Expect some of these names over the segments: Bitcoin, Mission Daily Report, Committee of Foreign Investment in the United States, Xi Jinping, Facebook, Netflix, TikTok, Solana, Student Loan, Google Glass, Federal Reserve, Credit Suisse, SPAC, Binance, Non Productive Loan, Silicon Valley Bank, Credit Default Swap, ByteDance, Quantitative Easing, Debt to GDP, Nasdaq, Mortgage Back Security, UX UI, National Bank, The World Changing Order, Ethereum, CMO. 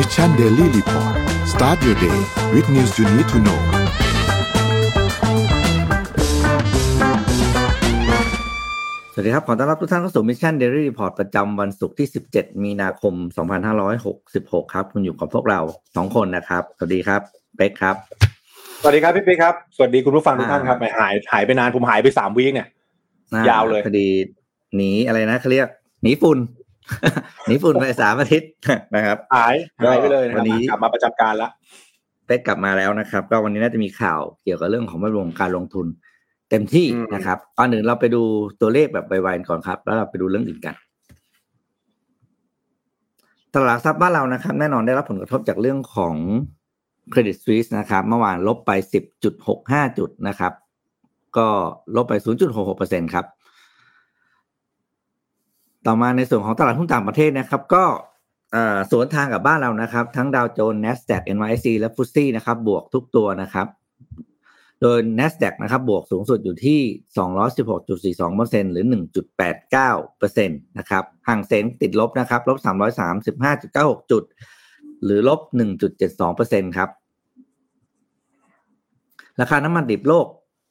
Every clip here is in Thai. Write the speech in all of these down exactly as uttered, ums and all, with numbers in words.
Mission Daily Report start your day with news you need to know สวัสดีครับขอต้อนรับทุกท่านเข้าสู่ Mission Daily Report ประจำวันศุกร์ที่สิบเจ็ดมีนาคมสองพันห้าร้อยหกสิบหกครับคุณอยู่กับพวกเราสองคนนะครับสวัสดีครับเป๊กครับสวัสดีครับพี่เป๊กครับสวัสดีคุณผู้ฟังทุกท่านครับหายหายไปนานผมหายไปสามวีคเนี่ยยาวเลยพอดีหนีอะไรนะเขาเรียกหนีฝุ่นหนีฝุ่นไปสามอาทิตย์นะครับหายหายไปเลยนะครับกลับมาประจำการละเป๊กกลับมาแล้วนะครับก็วันนี้น่าจะมีข่าวเกี่ยวกับเรื่องของแวดวงการลงทุนเต็มที่นะครับก่อนอื่นเราไปดูตัวเลขแบบไวๆก่อนครับแล้วเราไปดูเรื่องอื่นกันตลาดทรัพย์บ้านเรานะครับแน่นอนได้รับผลกระทบจากเรื่องของ Credit Suisse นะครับเมื่อวานลบไป สิบจุดหกห้า จุดนะครับก็ลบไป ศูนย์จุดหกหกเปอร์เซ็นต์ ครับต่อมาในส่วนของตลาดหุ้นต่างประเทศนะครับก็สวนทางกับบ้านเรานะครับทั้งดาวโจนส์ Nasdaq เอ็น วาย เอส อี และฟุตซี่นะครับบวกทุกตัวนะครับโดย Nasdaq นะครับบวกสูงสุดอยู่ที่ สองร้อยสิบหกจุดสี่สองเปอร์เซ็นต์ หรือ หนึ่งจุดแปดเก้าเปอร์เซ็นต์ นะครับห่างเซ็นติดลบนะครับลบ สามร้อยสามสิบห้าจุดเก้าหก จุดหรือลบ หนึ่งจุดเจ็ดสองเปอร์เซ็นต์ ครับราคาน้ำมันดิบโลก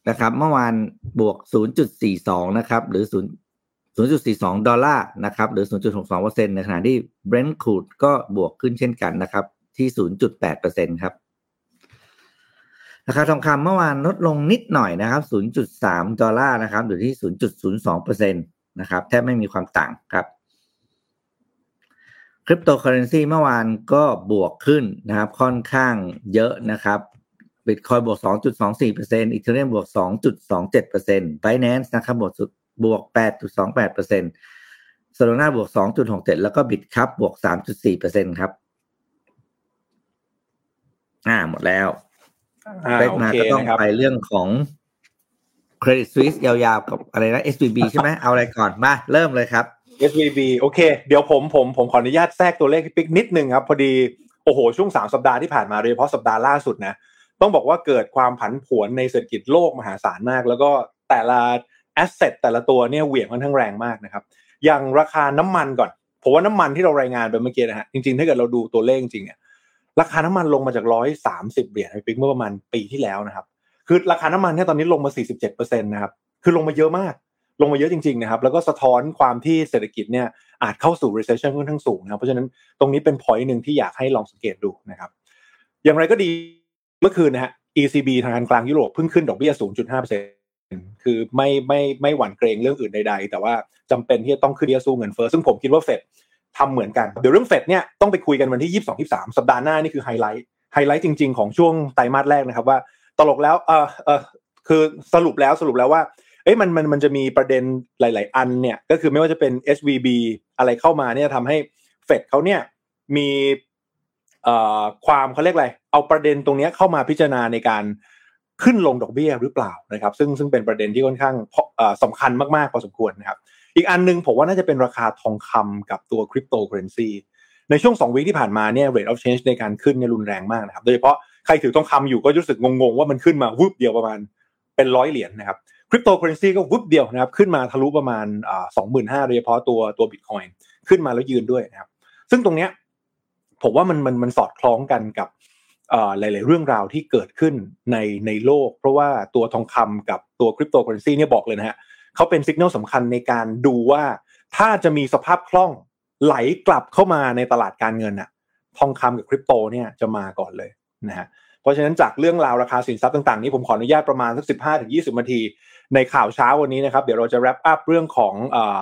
นะครับเมื่อวานบวก ศูนย์จุดสี่สอง นะครับหรือ ศูนย์จุดสี่สอง ดอลลาร์นะครับหรือ ศูนย์จุดหกสองเปอร์เซ็นต์ ในขณะที่ Brent Crude ก็บวกขึ้นเช่นกันนะครับที่ ศูนย์จุดแปดเปอร์เซ็นต์ ครับราคาทองคำเมื่อวานลดลงนิดหน่อยนะครับ ศูนย์จุดสาม ดอลลาร์นะครับอยู่ที่ ศูนย์จุดศูนย์สองเปอร์เซ็นต์ นะครับแทบไม่มีความต่างครับคริปโตเคอเรนซีเมื่อวานก็บวกขึ้นนะครับค่อนข้างเยอะนะครับ Bitcoin บวก สองจุดสองสี่เปอร์เซ็นต์ Ethereum บวก สองจุดสองเจ็ดเปอร์เซ็นต์ Binance นะครับบวกบวก แปดจุดสองแปดเปอร์เซ็นต์ Solana บวก สองจุดหกเจ็ด แล้วก็ Bitcup บวก สามจุดสี่เปอร์เซ็นต์ ครับอ่าหมดแล้วไปมาก็ต้องไปเรื่องของ Credit Suisse ยาวๆกับอะไรนะ เอส วี บี ใช่ไหมเอาอะไรก่อนมาเริ่มเลยครับ เอส วี บี โอเคเดี๋ยวผมผมผมขออนุญาตแทรกตัวเลขพี่ปิ๊กนิดนึงครับพอดีโอ้โหช่วงสามสัปดาห์ที่ผ่านมาโดยเฉพาะสัปดาห์ล่าสุดนะต้องบอกว่าเกิดความผันผวนในเศรษฐกิจโลกมหาศาลมากแล้วก็แต่ละ asset แต่ละตัวเนี่ยเหวี่ยงค่อนข้างแรงมากนะครับอย่างราคาน้ำมันก่อนผมว่าน้ำมันที่เรารายงานไปเมื่อกี้นะฮะจริงๆถ้าเกิดเราดูตัวเลขจริงเนี่ยราคาน้ำมันลงมาจากหนึ่งร้อยสามสิบเหรียญไอ้ปิ๊กเมื่อประมาณปีที่แล้วนะครับคือราคาน้ำมันเนี่ยตอนนี้ลงมา สี่สิบเจ็ดเปอร์เซ็นต์ นะครับคือลงมาเยอะมากลงมาเยอะจริงๆนะครับแล้วก็สะท้อนความที่เศรษฐกิจเนี่ยอาจเข้าสู่ recession ค่อนข้างสูงนะครับเพราะฉะนั้นตรงนี้เป็น point นึงที่อยากให้ลองสังเกตดูนะครับอย่างไรก็ดีเมื่อคืนนะฮะ อี ซี บี ธนาคารกลางยุโรปเพิ่งขึ้นดอกเบี้ย ศูนย์จุดห้าเปอร์เซ็นต์ คือไม่ไม่ไม่หวั่นเกรงเรื่องอื่นใดๆแต่ว่าจำเป็นที่จะต้องขึ้นเบี้ยสู้เงินเฟ้อซึ่งผมคิดว่าเฟดทำเหมือนกันเดี๋ยวเรื่องเฟดเนี่ยต้องไปคุยกันวันที่ ยี่สิบสองถึงยี่สิบสาม สัปดาห์หน้านี่คือไฮไลท์ไฮไลท์จริงๆของช่วงไตรมาสแรกนะครับว่าตลกแล้วเออเออคือสรุปแล้วสรุปแล้วว่าเอ้ยมันมันมันจะมีประเด็นหลายๆอันเนี่ยก็คือไม่ว่าจะเป็น เอส วี บี อะไรเข้ามาเนี่ยทำให้เฟดเขาเนี่ยมีเอ่อความเขาเรียกอะไรเอาประเด็นตรงนี้เข้ามาพิจารณาในการขึ้นลงดอกเบี้ยหรือเปล่านะครับซึ่งซึ่งเป็นประเด็นที่ค่อนข้างเอ่อสำคัญมากๆพอสมควรนะครับอีกอันนึงผมว่าน่าจะเป็นราคาทองคำกับตัวคริปโตเคอเรนซีในช่วงสองวีคที่ผ่านมาเนี่ย rate of change ในการขึ้นเนี่ยรุนแรงมากนะครับโดยเฉพาะใครถือทองคำอยู่ก็รู้สึกงงๆว่ามันขึ้นมาวึบเดียวประมาณเป็นร้อยเหรียญ น, นะครับคริปโตเคอเรนซีก็วึบเดียวนะครับขึ้นมาทะลุประมาณอ่า สองหมื่นห้าพัน โดยเฉพาะตัวตัว Bitcoin ขึ้นมาแล้วยืนด้วยนะครับซึ่งตรงเนี้ยผมว่ามันมันมันสอดคล้องกันกับเอ่อหลายๆเรื่องราวที่เกิดขึ้นในในโลกเพราะว่าตัวทองคำกับตัวคริปโตเคอเรนซีเนี่ยบอกเลยนะฮะเขาเป็นสัญญาณสำคัญในการดูว่าถ้าจะมีสภาพคล่องไหลกลับเข้ามาในตลาดการเงินน่ะทองคำกับคริปโตเนี่ยจะมาก่อนเลยนะฮะเพราะฉะนั้นจากเรื่องราวราคาสินทรัพย์ต่างๆนี้ผมขออนุญาตประมาณสัก สิบห้าถึงยี่สิบ นาทีในข่าวเช้าวันนี้นะครับเดี๋ยวเราจะ wrap up เรื่องของเอ่อ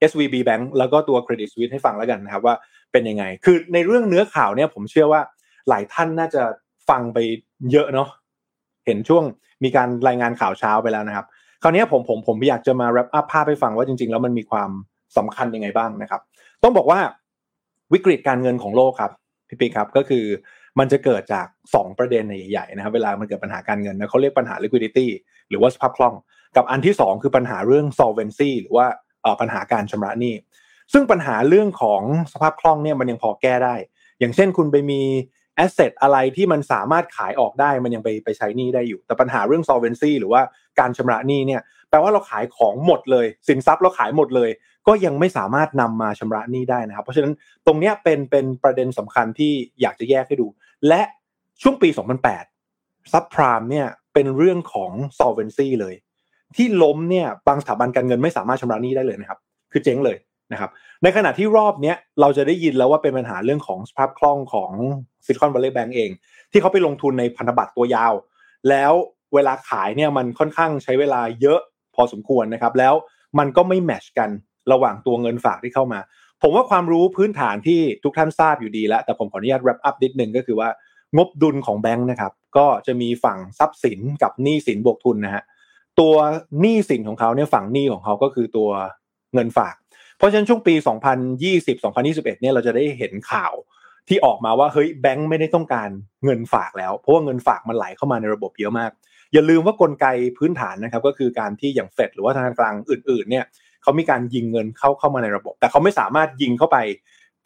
เอส วี บี Bank แล้วก็ตัว Credit Suisse ให้ฟังแล้วกันนะครับว่าเป็นยังไงคือในเรื่องเนื้อข่าวเนี่ยผมเชื่อว่าหลายท่านน่าจะฟังไปเยอะเนาะเห็นช่วงมีการรายงานข่าวเช้าไปแล้วนะครับคราวนี้ผมผมผมอยากจะมา wrap up ภาพให้ฟังว่าจริงๆแล้วมันมีความสำคัญยังไงบ้างนะครับต้องบอกว่าวิกฤตการเงินของโลกครับพี่ปิ๊กครับก็คือมันจะเกิดจากสองประเด็นใหญ่ๆนะครับเวลามันเกิดปัญหาการเงินนะเขาเรียกปัญหา liquidity หรือว่าสภาพคล่องกับอันที่สองคือปัญหาเรื่อง solvency หรือว่าเอ่อปัญหาการชำระหนี้ซึ่งปัญหาเรื่องของสภาพคล่องเนี่ยมันยังพอแก้ได้อย่างเช่นคุณไปมี asset อะไรที่มันสามารถขายออกได้มันยังไปไปใช้หนี้ได้อยู่แต่ปัญหาเรื่อง solvency หรือว่าการชำระหนี้เนี่ยแปลว่าเราขายของหมดเลยสินทรัพย์เราขายหมดเลย ก็ยังไม่สามารถนำมาชำระหนี้ได้นะครับเพราะฉะนั้นตรงเนี้ยเป็นเป็นประเด็นสำคัญที่อยากจะแยกให้ดูและช่วงปีสองพันแปดซับไพรม์เนี่ยเป็นเรื่องของ solvency เลยที่ล้มเนี่ยบางสถาบันการเงินไม่สามารถชำระหนี้ได้เลยนะครับคือเจ๊งเลยนะครับในขณะที่รอบเนี้ยเราจะได้ยินแล้วว่าเป็นปัญหาเรื่องของสภาพคล่องของ Silicon Valley Bank เองที่เขาไปลงทุนในพันธบัตรตัวยาวแล้วเวลาขายเนี่ยมันค่อนข้างใช้เวลาเยอะพอสมควรนะครับแล้วมันก็ไม่แมทช์กันระหว่างตัวเงินฝากที่เข้ามาผมว่าความรู้พื้นฐานที่ทุกท่านทราบอยู่ดีแล้วแต่ผมขออนุญาต wrap up นิดนึงก็คือว่างบดุลของแบงค์นะครับก็จะมีฝั่งทรัพย์สินกับหนี้สินบวกทุนนะฮะตัวหนี้สินของเขาเนี่ยฝั่งหนี้ของเขาก็คือตัวเงินฝากเพราะฉะนั้นช่วงปีสองพันยี่สิบ สองพันยี่สิบเอ็ดเนี่ยเราจะได้เห็นข่าวที่ออกมาว่าเฮ้ยแบงค์ไม่ได้ต้องการเงินฝากแล้วเพราะว่าเงินฝากมันไหลเข้ามาในระบบเยอะมากอย่าลืมว่ากลไกพื้นฐานนะครับก็คือการที่อย่าง เฟด หรือว่าธนาคารกลางอื่นๆเนี่ยเขามีการยิงเงินเข้าเข้ามาในระบบแต่เขาไม่สามารถยิงเข้าไป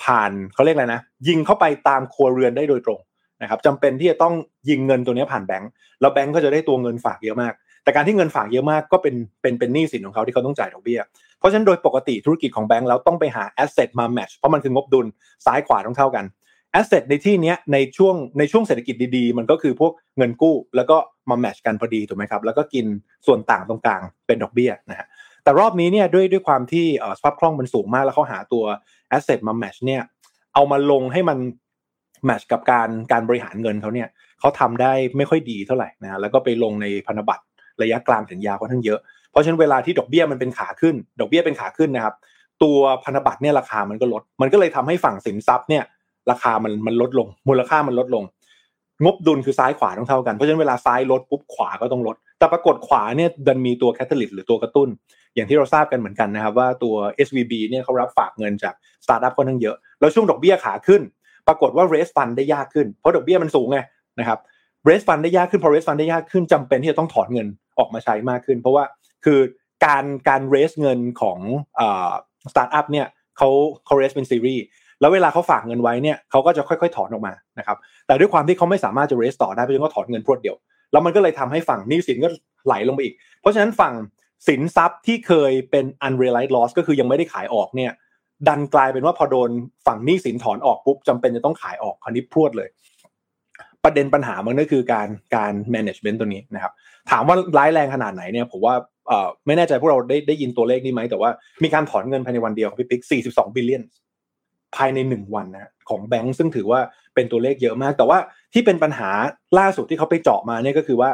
ผ่านเขาเรียกอะไรนะยิงเข้าไปตามครัวเรือนได้โดยตรงนะครับจำเป็นที่จะต้องยิงเงินตัวนี้ผ่านแบงค์แล้วแบงค์ก็จะได้ตัวเงินฝากเยอะมากแต่การที่เงินฝากเยอะมากก็เป็นเป็นเป็นหนี้สินของเขาที่เขาต้องจ่ายดอกเบี้ยเพราะฉะนั้นโดยปกติธุรกิจของแบงค์แล้วต้องไปหาแอสเซทมาแมทช์เพราะมันคืองบดุลซ้ายขวาต้องเท่ากันแอสเซทในที่นี้ในช่วงในช่วงเศรษฐกิจดีๆมันก็คือพวกเงินกู้แล้วก็มาแมทช์กันพอดีถูกไหมครับแล้วก็กินส่วนต่างตรงกลางเป็นดอกเบี้ยนะฮะแต่รอบนี้เนี่ยด้วยด้วยความที่เอ่อสภาพคล่องมันสูงมากแล้วเขาหาตัวแอสเซทมาแมทช์เนี่ยเอามาลงให้มันแมทช์กับการการบริหารเงินเขาเนี่ยเขาทำได้ไม่ค่อยดีเท่าไหร่นะแล้วก็ไปลงในพันธบัตรระยะกลางถึงยาวค่อนข้างเยอะเพราะฉะนั้นเวลาที่ดอกเบี้ยมันเป็นขาขึ้นดอกเบี้ยเป็นขาขึ้นนะครับตัวพันธบัตรเนี่ยราคามันก็ลดมันก็เลยทำให้ฝั่งสินทรัพย์เนี่ยราคามันมันลดลงมูลค่ามันลดลงงบดุลคือซ้ายขวาต้องเท่ากันเพราะฉะนั้นเวลาซ้ายลดปุ๊บขวาก็ต้องลดแต่ปรากฏขวาเนี่ยดันมีตัวแคทาลิสต์หรือตัวกระตุ้นอย่างที่เราทราบกันเหมือนกันนะครับว่าตัว เอส วี บี เนี่ยเขารับฝากเงินจากสตาร์ทอัพค่อนข้างเยอะแล้วช่วงดอกเบี้ยขาขึ้นปรากฏว่า raise fund ได้ยากขึ้นเพราะดอกเบี้ยมันสูงไงนะครับraise fund ได้ยากขึ้นพอ raise fund ได้ยากขึ้นจำเป็นที่จะต้องถอนเงินออกมาใช้มากขึ้นเพราะว่าคือการการ raise เงินของเอ่อ startup เนี่ยเขาเขา raise เป็น series แล้วเวลาเขาฝากเงินไว้เนี่ยเขาก็จะค่อยๆถอนออกมานะครับแต่ด้วยความที่เขาไม่สามารถจะ raise ต่อได้เพราะฉะนั้นก็ถอนเงินพรวดเดียวแล้วมันก็เลยทำให้ฝั่งหนี้สินก็ไหลลงไปอีกเพราะฉะนั้นฝั่งสินทรัพย์ที่เคยเป็น unrealized loss ก็คือยังไม่ได้ขายออกเนี่ยดันกลายเป็นว่าพอโดนฝั่งหนี้สินถอนออกปุ๊บจำเป็นจะต้องขายออกคราวนี้พรวดเลยประเด็นปัญหามันก็คือการการ management ตัวนี้นะครับถามว่าร้ายแรงขนาดไหนเนี่ยผมว่าเอ่อไม่แน่ใจพวกเราได้ได้ยินตัวเลขนี้ไหมแต่ว่ามีการถอนเงินภายในวันเดียวครับพี่ปิ๊กสี่สิบสอง บิลเลียน ภายในหนึ่งวันนะของแบงค์ซึ่งถือว่าเป็นตัวเลขเยอะมากแต่ว่าที่เป็นปัญหาล่าสุดที่เขาไปเจาะมาเนี่ยก็คือว่า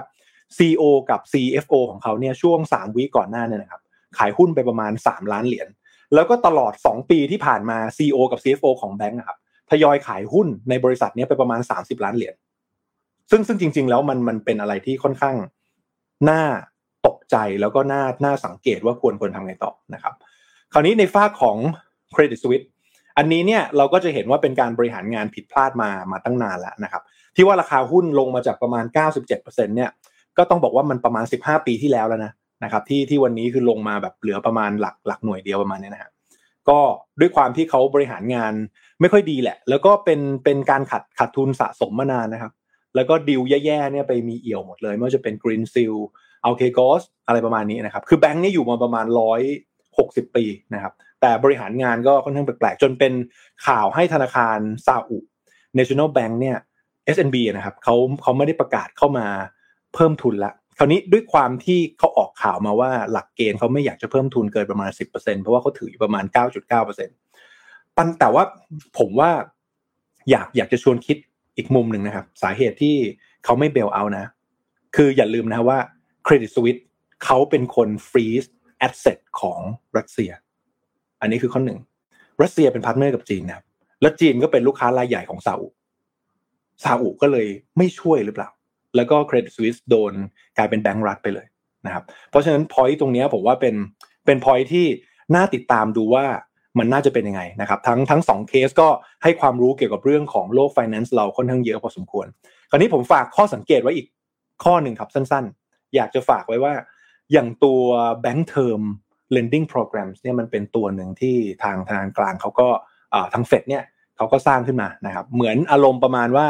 ซี อี โอ กับ ซี เอฟ โอ ของเขาเนี่ยช่วงสามวีคก่อนหน้าเนี่ยนะครับขายหุ้นไปประมาณสามล้านเหรียญแล้วก็ตลอดสองปีที่ผ่านมา ซี อี โอ กับ ซี เอฟ โอ ของแบงค์นะครับทยอยขายหุ้นในบริษัทนี้ไปประมาณสามสิบล้านเหรียญซึ่งซึ่งจริงๆแล้วมันมันเป็นอะไรที่ค่อนข้างน่าตกใจแล้วก็น่าน่าสังเกตว่าควรควรทำไงต่อนะครับคราวนี้ในฝ้าของ Credit Suisse อันนี้เนี่ยเราก็จะเห็นว่าเป็นการบริหารงานผิดพลาดมามาตั้งนานแล้วนะครับที่ว่าราคาหุ้นลงมาจากประมาณ เก้าสิบเจ็ดเปอร์เซ็นต์ เนี่ยก็ต้องบอกว่ามันประมาณสิบห้าปีที่แล้วแล้วนะนะครับที่ที่วันนี้คือลงมาแบบเหลือประมาณหลักหลักหน่วยเดียวประมาณนี้นะฮะก็ด้วยความที่เขาบริหารงานไม่ค่อยดีแหละแล้วก็เป็นเป็นการขาดขาดทุนสะสมมานานนะครับแล้วก็ดีลแย่ๆเนี่ยไปมีเอี่ยวหมดเลยไม่ว่าจะเป็น Green Seal เอา Alkegos อะไรประมาณนี้นะครับคือแบงค์เนี่ยอยู่มาประมาณหนึ่งร้อยหกสิบปีนะครับแต่บริหารงานก็ค่อนข้างแปลกๆจนเป็นข่าวให้ธนาคารซาอุ National Bank เนี่ย เอส เอ็น บี นะครับเขาเขาไม่ได้ประกาศเข้ามาเพิ่มทุนละคราวนี้ด้วยความที่เขาออกข่าวมาว่าหลักเกณฑ์เขาไม่อยากจะเพิ่มทุนเกินประมาณ สิบเปอร์เซ็นต์ เพราะว่าเขาถืออยู่ประมาณ เก้าจุดเก้าเปอร์เซ็นต์ แต่ว่าผมว่าอยากอยากจะชวนคิดอีกมุมหนึ่งนะครับสาเหตุที่เขาไม่เบลเอาท์นะคืออย่าลืมนะว่า Credit Suisse เขาเป็นคนฟรีซแอสเซทของรัสเซียอันนี้คือข้อหนึ่งรัสเซียเป็นพาร์ทเนอร์กับจีนนะครับและจีนก็เป็นลูกค้ารายใหญ่ของซาอุซาอุก็เลยไม่ช่วยหรือเปล่าแล้วก็ Credit Suisse โดนกลายเป็นแบงก์รัฐไปเลยนะครับเพราะฉะนั้น point ตรงนี้ผมว่าเป็นเป็น point ที่น่าติดตามดูว่ามันน่าจะเป็นยังไงนะครับทั้งทั้งสองเคสก็ให้ความรู้เกี่ยวกับเรื่องของโลก finance เราค่อนข้างเยอะพอสมควรคราวนี้ผมฝากข้อสังเกตไว้อีกข้อหนึ่งครับสั้นๆอยากจะฝากไว้ว่าอย่างตัว Bank Term Lending Program เนี่ยมันเป็นตัวหนึ่งที่ทางธนาคารกลางเขาก็ทาง เฟด เนี่ยเขาก็สร้างขึ้นมานะครับเหมือนอารมณ์ประมาณว่า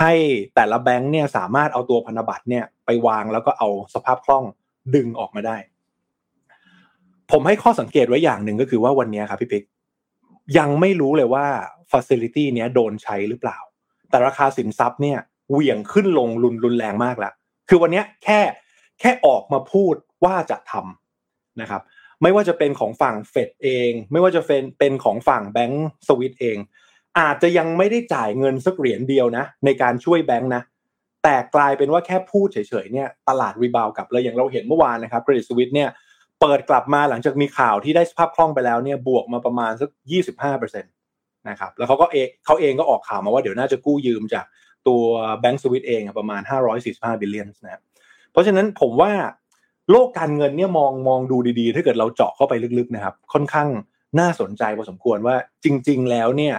ให้แต่ละแบงค์เนี่ยสามารถเอาตัวพันธบัตรเนี่ยไปวางแล้วก็เอาสภาพคล่องดึงออกมาได้ ผมให้ข้อสังเกตไว้อย่างหนึ่งก็คือว่าวันนี้ครับพี่ปิ๊กยังไม่รู้เลยว่า facility เนี้ยโดนใช้หรือเปล่าแต่ราคาสินทรัพย์เนี่ยเหวี่ยงขึ้นลงรุนรุนแรงมากแล้วคือวันนี้แค่แค่ออกมาพูดว่าจะทำนะครับไม่ว่าจะเป็นของฝั่งเฟดเองไม่ว่าจะเป็นเป็นของฝั่งแบงก์สวิสเองอาจจะยังไม่ได้จ่ายเงินสักเหรียญเดียวนะในการช่วยแบงก์นะแต่กลายเป็นว่าแค่พูดเฉยๆเนี่ยตลาดรีบาวกลับเลยอย่างเราเห็นเมื่อวานนะครับ Credit Suisse เนี่ยเปิดกลับมาหลังจากมีข่าวที่ได้สภาพคล่องไปแล้วเนี่ยบวกมาประมาณสัก ยี่สิบห้าเปอร์เซ็นต์ นะครับแล้วเขาก็เองเขาเองก็ออกข่าวมาว่าเดี๋ยวน่าจะกู้ยืมจากตัวแบงก์สวิสเองประมาณห้าร้อยสี่สิบห้าบิลเลียนนะเพราะฉะนั้นผมว่าโลกการเงินเนี่ยมองมองดูดีๆถ้าเกิดเราเจาะเข้าไปลึกๆนะครับค่อนข้างน่าสนใจพอสมควรว่าจริงๆแล้วเนี่ย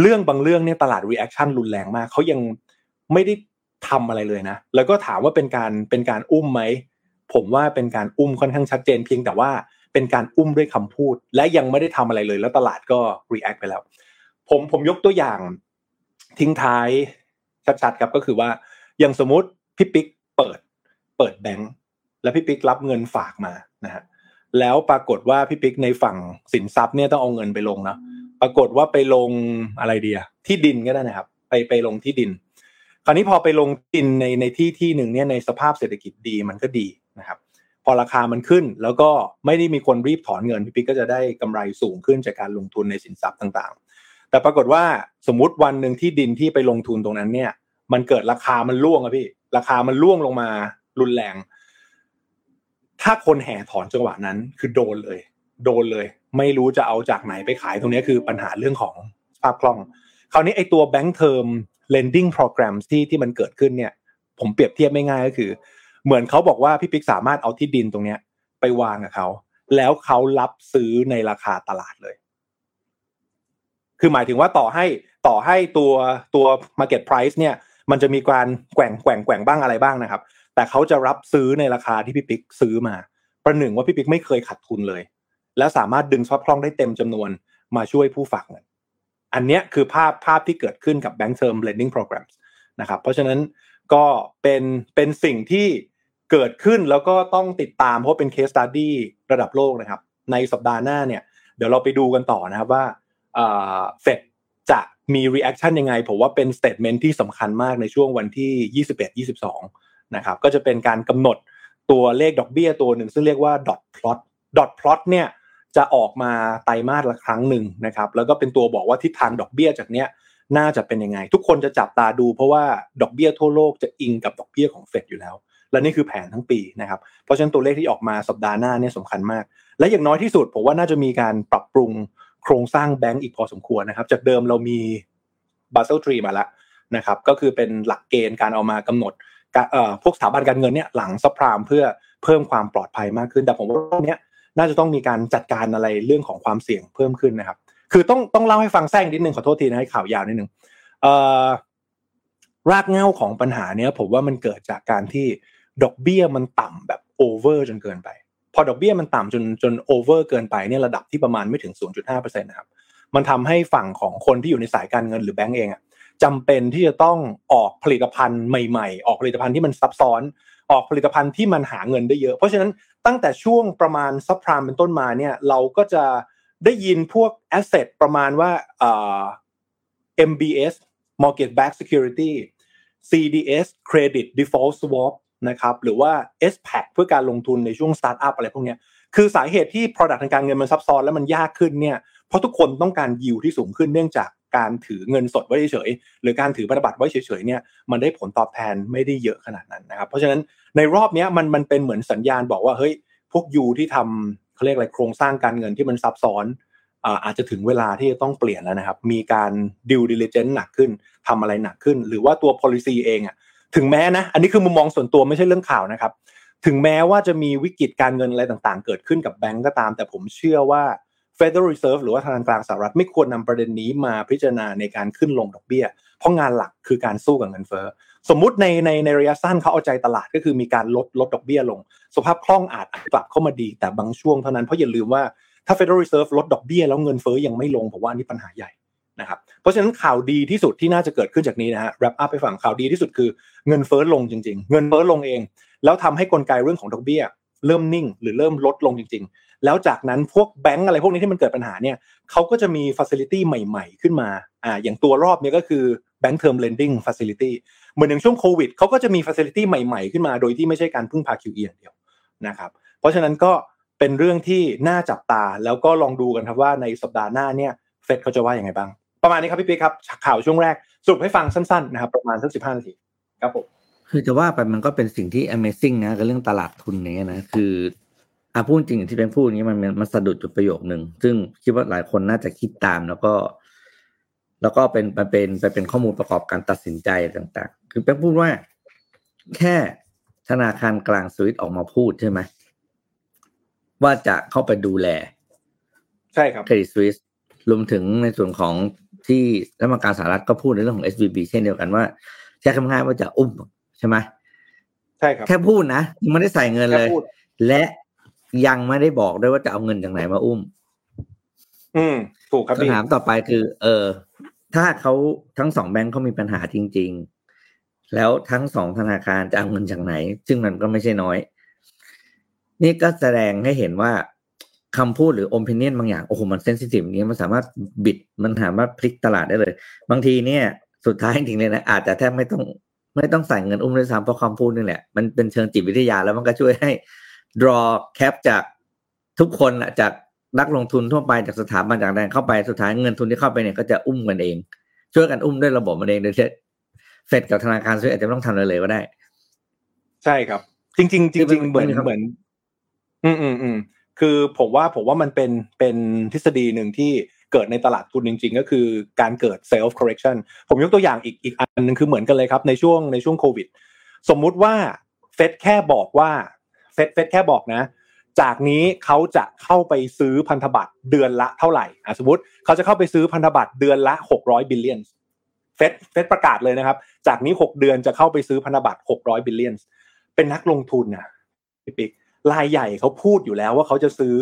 เรื่องบางเรื่องเนี่ยตลาดรีแอคชั่นรุนแรงมากเขายังไม่ได้ทำอะไรเลยนะแล้วก็ถามว่าเป็นการเป็นการอุ้มไหมผมว่าเป็นการอุ้มค่อนข้างชัดเจนเพียงแต่ว่าเป็นการอุ้มด้วยคำพูดและยังไม่ได้ทำอะไรเลยแล้วตลาดก็รีแอคไปแล้วผมผมยกตัวอย่างทิ้งท้ายชัดๆครับก็คือว่าอย่างสมมติพี่ปิ๊กเปิดเปิดแบงค์แล้วพี่ปิ๊กรับเงินฝากมานะฮะแล้วปรากฏว่าพี่ปิ๊กในฝั่งสินทรัพย์เนี่ยต้องเอาเงินไปลงนะปรากฏว่าไปลงอะไรดีอะที่ดินก็ได้นะครับไปไปลงที่ดินคราวนี้พอไปลงดินในในที่ที่หนึ่งเนี่ยในสภาพเศรษฐกิจดีมันก็ดีนะครับพอราคามันขึ้นแล้วก็ไม่ได้มีคนรีบถอนเงินพี่ปิ๊กก็จะได้กำไรสูงขึ้นจากการลงทุนในสินทรัพย์ต่างๆแต่ปรากฏว่าสมมุติวันนึงที่ดินที่ไปลงทุนตรงนั้นเนี่ยมันเกิดราคามันร่วงอะพี่ราคามันร่วงลงมารุนแรงถ้าคนแห่ถอนจังหวะนั้นคือโดนเลยโดนเลยไม่รู้จะเอาจากไหนไปขายตรงนี้คือปัญหาเรื่องของสภาพคล่องคราวนี้ไอ้ตัว Bank Term Lending Program ที่ที่มันเกิดขึ้นเนี่ยผมเปรียบเทียบไม่ง่ายก็คือเหมือนเขาบอกว่าพี่ปิ๊กสามารถเอาที่ดินตรงนี้ไปวางกับเขาแล้วเขารับซื้อในราคาตลาดเลยคือหมายถึงว่าต่อให้ต่อให้ตัวตัว market price เนี่ยมันจะมีการแกว่งแกว่งแกว่งบ้างอะไรบ้างนะครับแต่เขาจะรับซื้อในราคาที่พี่ปิ๊กซื้อมาประหนึ่งว่าพี่ปิ๊กไม่เคยขาดทุนเลยและสามารถดึงสภาพคล่องได้เต็มจำนวนมาช่วยผู้ฝากเงินอันนี้คือภาพภาพที่เกิดขึ้นกับ Bank Term Lending Programs นะครับเพราะฉะนั้นก็เป็นเป็นสิ่งที่เกิดขึ้นแล้วก็ต้องติดตามเพราะเป็น case study ระดับโลกนะครับในสัปดาห์หน้าเนี่ยเดี๋ยวเราไปดูกันต่อนะครับว่าเอ่อ Fed จะมี reaction ยังไงผมว่าเป็น statement ที่สำคัญมากในช่วงวันที่ ยี่สิบเอ็ดถึงยี่สิบสอง นะครับก็จะเป็นการกำหนดตัวเลขดอกเบี้ยตัวหนึ่งซึ่งเรียกว่า dot plot dot plot เนี่ยจะออกมาไตรมาสละครั้งหนึ่งนะครับแล้วก็เป็นตัวบอกว่าทิศทางดอกเบี้ยจากเนี้ยน่าจะเป็นยังไงทุกคนจะจับตาดูเพราะว่าดอกเบี้ยทั่วโลกจะอิงกับดอกเบี้ยของเฟดอยู่แล้วและนี่คือแผนทั้งปีนะครับเพราะฉะนั้นตัวเลขที่ออกมาสัปดาห์หน้าเนี่ยสำคัญมากและอย่างน้อยที่สุดผมว่าน่าจะมีการปรับปรุงโครงสร้างแบงก์อีกพอสมควรนะครับจากเดิมเรามีบาเซลสามมาแล้วนะครับก็คือเป็นหลักเกณฑ์การเอามากำหนดพวกสถาบันการเงินเนี่ยหลังซับไพรม์เพื่อเพิ่มความปลอดภัยมากขึ้นแต่ผมว่าเนี้ยน่าจะต้องมีการจัดการอะไรเรื่องของความเสี่ยงเพิ่มขึ้นนะครับคือต้องต้องเล่าให้ฟังแซงนิดนึงขอโทษทีนะให้ข่าวยาวนิดนึงเอ่อรากเหง้าของปัญหาเนี้ยผมว่ามันเกิดจากการที่ดอกเบี้ยมันต่ำแบบโอเวอร์จนเกินไปพอดอกเบี้ยมันต่ำจนจนโอเวอร์เกินไปเนี่ยระดับที่ประมาณไม่ถึง ศูนย์จุดห้าเปอร์เซ็นต์ นะครับมันทำให้ฝั่งของคนที่อยู่ในสายการเงินหรือแบงก์เองอ่ะจำเป็นที่จะต้องออกผลิตภัณฑ์ใหม่ๆออกผลิตภัณฑ์ที่มันซับซ้อนออกผลิตภัณฑ์ที่มันหาเงินได้เยอะเพราะฉะนั้นตั้งแต่ช่วงประมาณซับไพรม์เป็นต้นมาเนี่ยเราก็จะได้ยินพวกแอสเซทประมาณว่าเอ่อ เอ็ม บี เอส Mortgage Back Security ซี ดี เอส Credit Default Swap นะครับหรือว่า เอส พี เอ ซี เพื่อการลงทุนในช่วงสตาร์ทอัพอะไรพวกเนี้ยคือสาเหตุที่ product ทางการเงินมันซับซ้อนและมันยากขึ้นเนี่ยเพราะทุกคนต้องการ yield ที่สูงขึ้นเนื่องจากการถือเงินสดไว้เฉยๆหรือการถือพันธบัตรไว้เฉยๆเนี่ยมันได้ผลตอบแทนไม่ได้เยอะขนาดนั้นนะครับเพราะฉะนั้นในรอบนี้มันมันเป็นเหมือนสัญญาณบอกว่าเฮ้ยพวกยูที่ทำเขาเรียกอะไรโครงสร้างการเงินที่มันซับซ้อนอ่าอาจจะถึงเวลาที่จะต้องเปลี่ยนแล้วนะครับมีการ due diligence หนักขึ้นทำอะไรหนักขึ้นหรือว่าตัว policy เองอ่ะถึงแม้นะอันนี้คือมุมมองส่วนตัวไม่ใช่เรื่องข่าวนะครับถึงแม้ว่าจะมีวิกฤตการเงินอะไรต่างๆเกิดขึ้นกับแบงก์ก็ตามแต่ผมเชื่อว่าFederal Reserve หรือว่าธนาคารกลางสหรัฐไม่ควรนำประเด็นนี้มาพิจารณาในการขึ้นลงดอกเบี้ยเพราะงานหลักคือการสู้กับเงินเฟ้อสมมุติในในในระยะสั้นเขาเอาใจตลาดก็คือมีการลดลดดอกเบี้ยลงสภาพคล่องอาจกลับเข้ามาดีแต่บางช่วงเท่านั้นเพราะอย่าลืมว่าถ้า Federal Reserve ลดดอกเบี้ยแล้วเงินเฟ้อยังไม่ลงผมว่านี่ปัญหาใหญ่นะครับเพราะฉะนั้นข่าวดีที่สุดที่น่าจะเกิดขึ้นจากนี้นะฮะ wrap up ไปฝั่งข่าวดีที่สุดคือเงินเฟ้อลงจริงๆเงินเฟ้อลงเองแล้วทำให้กลไกเรื่องของดอกเบี้ย เริ่มนิ่งหรือเริ่มลดลงจริงๆแล้วจากนั้นพวกแบงก์อะไรพวกนี้ที่มันเกิดปัญหาเนี่ยเขาก็จะมี facility ใหม่ๆขึ้นมาอ่าอย่างตัวรอบนี้ก็คือ Bank Term Lending Facility เหมือนอย่างช่วงโควิดเขาก็จะมี facility ใหม่ๆขึ้นมาโดยที่ไม่ใช่การพึ่งพา คิว อี อย่างเดียวนะครับเพราะฉะนั้นก็เป็นเรื่องที่น่าจับตาแล้วก็ลองดูกันครับว่าในสัปดาห์หน้าเนี่ยเฟดเขาจะว่าอย่างไรบ้างประมาณนี้ครับพี่ปิ๊กครับข่าวช่วงแรกสรุปให้ฟังสั้นๆนะครับประมาณสักสิบห้านาทีครับผมคือจะว่าไปมันก็เป็นสิ่งที่ amazing นะกับเรื่องตลาดทุนเนี้ยนะคืออ่ะพูดจริงอย่างที่เป็นพูดอย่างนี้มันมันสะดุดจุดประโยคนึงซึ่งคิดว่าหลายคนน่าจะคิดตามแล้วก็แล้วก็เป็นมันเป็นไปเป็นข้อมูลประกอบการตัดสินใจต่างๆคือเป็นพูดว่าแค่ธนาคารกลางสวิสออกมาพูดใช่ไหมว่าจะเข้าไปดูแลใช่ครับ Credit Suisse รวมถึงในส่วนของที่ธนาคารสหรัฐก็พูดในเรื่องของ เอส วี บี เช่นเดียวกันว่าแค่คำง่ายว่าจะอุ้มใช่ไหมใช่ครับแค่พูดนะไม่ได้ใส่เงินเลยและยังไม่ได้บอกด้วยว่าจะเอาเงินจากไหนมาอุ้มอืมถูกครับคำถามต่อไปคือเออถ้าเขาทั้งสองแบงก์เขามีปัญหาจริงๆแล้วทั้งสองธนาคารจะเอาเงินจากไหนซึ่งมันก็ไม่ใช่น้อยนี่ก็แสดงให้เห็นว่าคำพูดหรือ opinion บางอย่างโอ้โหมันเซนซิทีฟนี้มันสามารถบิดมันสามารถพลิกตลาดได้เลยบางทีเนี่ยสุดท้ายจริงๆเลยนะอาจจะแทบไม่ต้องไม่ต้องใส่เงินอุ้มด้วยซ้ำเพราะคำพูดนี่แหละมันเป็นเชิงจิตวิทยาแล้วมันก็ช่วยให้ draw cap จากทุกคนอ่ะจากนักลงทุนทั่วไปจากสถาบันจากแดงเข้าไปสุดท้ายเงินทุนที่เข้าไปเนี่ยก็จะอุ้มกันเองช่วยกันอุ้มด้วยระบบมันเองโดยที่เฟดกับธนาคารซึ่งอาจจะไม่ต้องทำอะไรเลยก็ได้ใช่ครับจริงๆจริงๆเหมือนเหมือนอืมอืมอืมคือผมว่าผมว่ามันเป็นเป็นทฤษฎีหนึ่งที่เกิดในตลาดทุนจริงๆก็คือการเกิด self correction ผมยกตัวอย่างอีกอีกอันนึงคือเหมือนกันเลยครับในช่วงในช่วงโควิดสมมุติว่าเฟดแค่บอกว่าเฟดเฟดแค่บอกนะจากนี้เขาจะเข้าไปซื้อพันธบัตรเดือนละเท่าไหร่อ่ะสมมุติเขาจะเข้าไปซื้อพันธบัตรเดือนละหกร้อยบิลเลียนเฟดเฟดประกาศเลยนะครับจากนี้หกเดือนจะเข้าไปซื้อพันธบัตรหกร้อยบิลเลียนเป็นนักลงทุนน่ะพี่ปิ๊กรายใหญ่เขาพูดอยู่แล้วว่าเขาจะซื้อ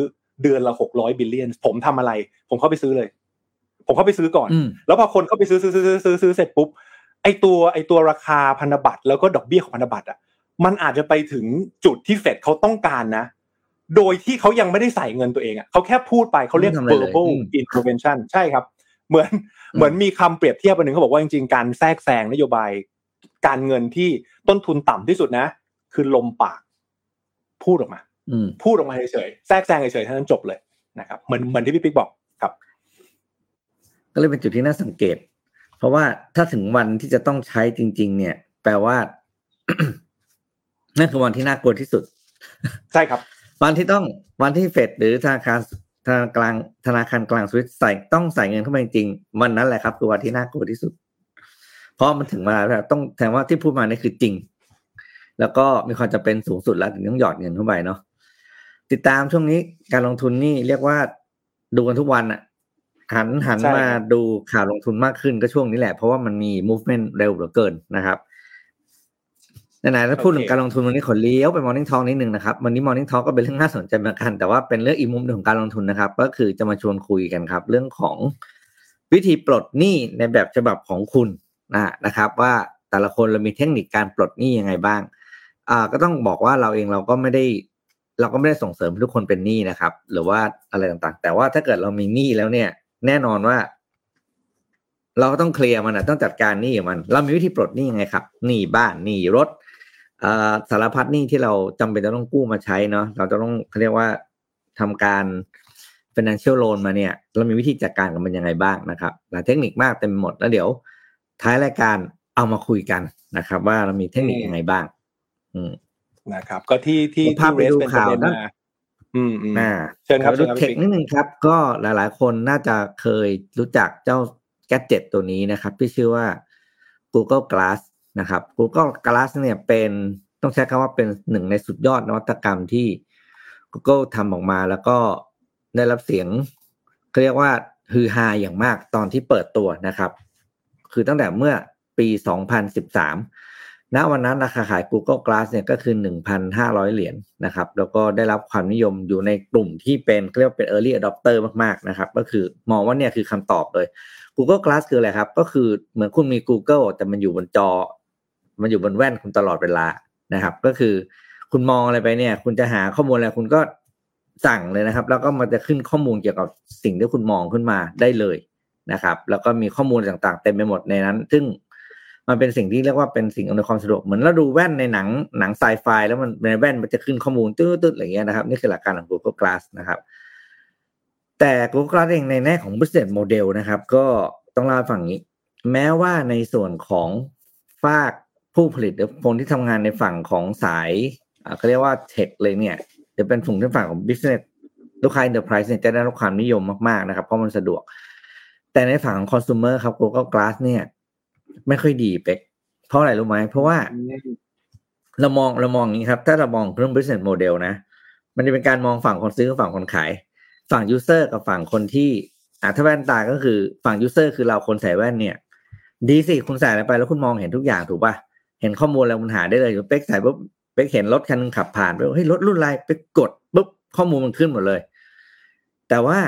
เดือนละหกร้อยบิลเลียนผมทำอะไรผมเข้าไปซื้อเลยผมเข้าไปซื้อก่อนแล้วพอคนเข้าไปซื้อซื้อซื้อซื้อซื้อเสร็จปุ๊บไอตัวไอตัวราคาพันธบัตรแล้วก็ดอกเบี้ยของพันธบัตรอ่ะมันอาจจะไปถึงจุดที่เฟดเขาต้องการนะโดยที่เขายังไม่ได้ใส่เงินตัวเองอ่ะเขาแค่พูดไปเขาเรียก verbal intervention ใช่ครับเหมือนเหมือนมีคำเปรียบเทียบอันนึงเขาบอกว่าจริงๆการแทรกแซงนโยบายการเงินที่ต้นทุนต่ำที่สุดนะคือลมปากพูดออกมาพูดออกมาเฉยๆแทรกแซงเฉยๆเท่านั้นจบเลยนะครับเหมือนเหมือนที่พี่ปิ๊กบอกครับก็เลยเป็นจุดที่น่าสังเกตเพราะว่าถ้าถึงวันที่จะต้องใช้จริงๆเนี่ยแปลว่า นั่นคือวันที่น่ากลัวที่สุดใช่ครับวันที่ต้องวันที่เฟดหรือธนาคารธนาคารกลางธนาคารกลางสวิสใส่ต้องใส่เงินเข้าไปจริงๆวันนั้นแหละครับคือวันที่น่ากลัวที่สุดเพราะมันถึงเวลาแล้วต้องแสดงว่าที่พูดมานี่คือจริงแล้วก็มีความจำเป็นสูงสุดแล้วถึงต้องหยอดเงินเข้าไปเนาะติดตามช่วงนี้การลงทุนนี่เรียกว่าดูกันทุกวันอ่ะหันหันมาดูข่าวลงทุนมากขึ้นก็ช่วงนี้แหละเพราะว่ามันมี movement เร็วเหลือเกินนะครับไหนๆถ้าพูดถึงการลงทุนวันนี้ขอเลี้ยวไป Morning Talk นิดนึงนะครับวันนี้ Morning Talk ก็เป็นเรื่องน่าสนใจเหมือนกันแต่ว่าเป็นเรื่องอีกมุมนึงของการลงทุนนะครับก็คือจะมาชวนคุยกันครับเรื่องของวิธีปลดหนี้ในแบบฉบับของคุณนะนะครับว่าแต่ละคนเรามีเทคนิคการปลดหนี้ยังไงบ้างอ่าก็ต้องบอกว่าเราเองเราก็ไม่ได้เราก็ไม่ได้ส่งเสริมทุกคนเป็นหนี้นะครับหรือว่าอะไรต่างๆแต่ว่าถ้าเกิดเรามีหนี้แล้วเนี่ยแน่นอนว่าเราก็ต้องเคลียร์มันนะต้องจัดการหนี้มันเรามีวิธีปลดหนี้ยังไงครับหนี้บ้านหนี้รถอ่าสารพัดหนี้ที่เราจำเป็นจะต้องกู้มาใช้เนาะเราจะต้องเขาเรียกว่าทำการ financial loan มาเนี่ยเรามีวิธีจัดการกับมันยังไงบ้างนะครับหลายเทคนิคมากเต็มหมดแล้วเดี๋ยวท้ายรายการเอามาคุยกันนะครับว่าเรามีเทคนิคยังไงบ้างนะครับก็ที่ที่ภาพเรสเป็นประเด็นมาอืมอ่าเชิญครับดูเทคนิคนิดนึงครับก็หลายๆคนน่าจะเคยรู้จักเจ้า gadget ตัวนี้นะครับที่ชื่อว่า Google Glass นะครับ Google Glass เนี่ยเป็นต้องใช้คำว่าเป็นหนึ่งในสุดยอดนวัตกรรมที่ Google ทำออกมาแล้วก็ได้รับเสียงเรียกว่าฮือฮาอย่างมากตอนที่เปิดตัวนะครับคือตั้งแต่เมื่อปีสองพันสิบสามณวันนั้นราคาขาย Google Glass เนี่ยก็คือ หนึ่งพันห้าร้อยเหรียญนะครับแล้วก็ได้รับความนิยมอยู่ในกลุ่มที่เป็นเรียกว่าเป็น early adopter มากๆนะครับก็คือมองว่าเนี่ยคือคำตอบเลย Google Glass คืออะไรครับก็คือเหมือนคุณมี Google แต่มันอยู่บนจอมันอยู่บนแว่นคุณตลอดเวลานะครับก็คือ คุณมองอะไรไปเนี่ยคุณจะหาข้อมูลอะไรคุณก็สั่งเลยนะครับแล้วก็มันจะขึ้นข้อมูลเกี่ยวกับสิ่งที่คุณมองขึ้นมาได้เลยนะครับแล้วก็มีข้อมูลต่างๆเต็มไปหมดในนั้นซึ่งมันเป็นสิ่งที่เรียกว่าเป็นสิ่งอำนวยความสะดวกเหมือนเราดูแว่นในหนังหนังไซไฟแล้วมันในแว่นมันจะขึ้นข้อมูลตึ๊ดๆอะไรเงี้ยนะครับนี่คือหลักการของ Google Glass นะครับแต่ Google Glass เองในแง่ของ business model นะครับก็ต้องเล่าฝั่งนี้แม้ว่าในส่วนของภาคผู้ผลิตหรือคนที่ทำงานในฝั่งของสายเขาเรียกว่าเทคเลยเนี่ยจะเป็นฝั่งที่ฝั่งของ business ลูกค้า enterprise เนี่ยจะได้รับความนิยมมากๆนะครับเพราะมันสะดวกแต่ในฝั่งของ consumer ครับ Google Glass เนี่ยไม่ค่อยดีเป๊กเพราะอะไรรู้ไหมเพราะว่าเรามองเรามองอย่างนี้ครับถ้าเรามองเรื่อง business model นะมันจะเป็นการมองฝั่งคนซื้อกับฝั่งคนขายฝั่ง user กับฝั่งคนที่อ่ะถ้าแว่นตาก็คือฝั่ง user คือเราคนใส่แว่นเนี่ยดีสิคุณใส่ไปแล้วคุณมองเห็นทุกอย่างถูกป่ะเห็นข้อมูลแล้วคุณหาได้เลยเป๊กใส่ปุ๊บเป๊กเห็นรถคันนึงขับผ่านไปเฮ้ยรถรุ่นอะไรไปกดปุ๊บข้อมูลมันขึ้นหมดเลยแต่ว่า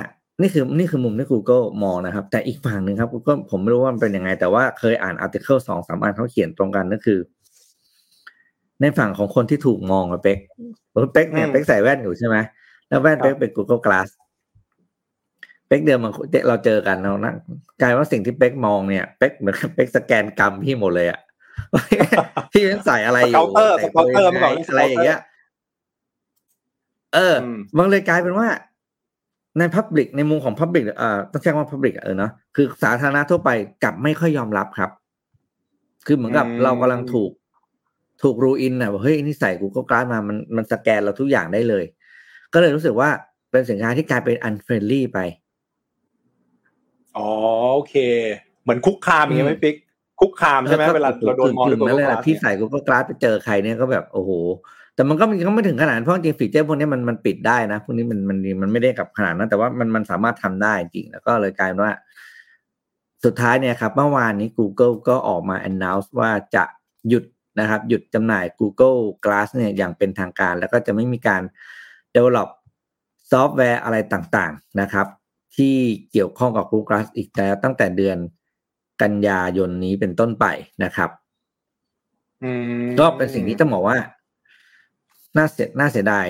นี่คือนี่คือมุมที่ Google มองนะครับแต่อีกฝั่งนึงครับ Google ผมไม่รู้ว่ามันเป็นยังไงแต่ว่าเคยอ่าน article สอง สาม อันเขาเขียนตรงกันก็คือในฝั่งของคนที่ถูกมองอ่ะเป๊กเป๊กเนี่ยเป๊กใส่แว่นอยู่ใช่มั้ยแล้วแว่นเป๊กเป็น Google Glass เป๊กเดิมเราเจอกันเรานะกลายว่าสิ่งที่เป๊กมองเนี่ยเป๊กเหมือนเป๊กสแกนกรรมพี่หมดเลยอ่ะพี่มันใส่อะไรอยู่เคาน์เตอร์เคาน์เตอร์มันก่อนอะไรอย่างเงี้ยเออมันเลยกลายเป็นว่าใน public ในมุมของ public เอ่อต้องใช้คำว่า public เออเนาะคือสาธารณะทั่วไปกลับไม่ค่อยยอมรับครับคือเหมือนกับเรากำลังถูกถูกรูอินน่ะว่าเฮ้ยนี่ใส่ Google Glass มามันมันสแกนเราทุกอย่างได้เลยก็เลยรู้สึกว่าเป็นสินค้าที่กลายเป็น unfriendly ไปอ๋อโอเคเหมือนคุกคามอย่างเงี้ยมั้ยปิ๊กคุกคามใช่มั้ยเวลาเราโดนมองด้วยGoogle Glass พี่ใส่ Google Glass ไปเจอใครเนี่ยก็แบบโอ้โหแต่มันก็มันก็ไม่ถึงขนาดเพราะจริงฟีเจอร์พวกนี้มันมันปิดได้นะพวกนี้มันมันมันไม่ได้กับขนาดนั้นแต่ว่ามันมันสามารถทำได้จริงแล้วก็เลยกลายเป็นว่าสุดท้ายเนี่ยครับเมื่อวานนี้ Google ก็ออกมา announce ว่าจะหยุดนะครับหยุดจำหน่าย Google Glass เนี่ยอย่างเป็นทางการแล้วก็จะไม่มีการ develop ซอฟต์แวร์อะไรต่างๆนะครับที่เกี่ยวข้องกับ Google Glass อีกแล้วตั้งแต่เดือนกันยายนนี้เป็นต้นไปนะครับก็เป็นสิ่งที่ต้องบอกว่าน่าเสียน่าเสียดาย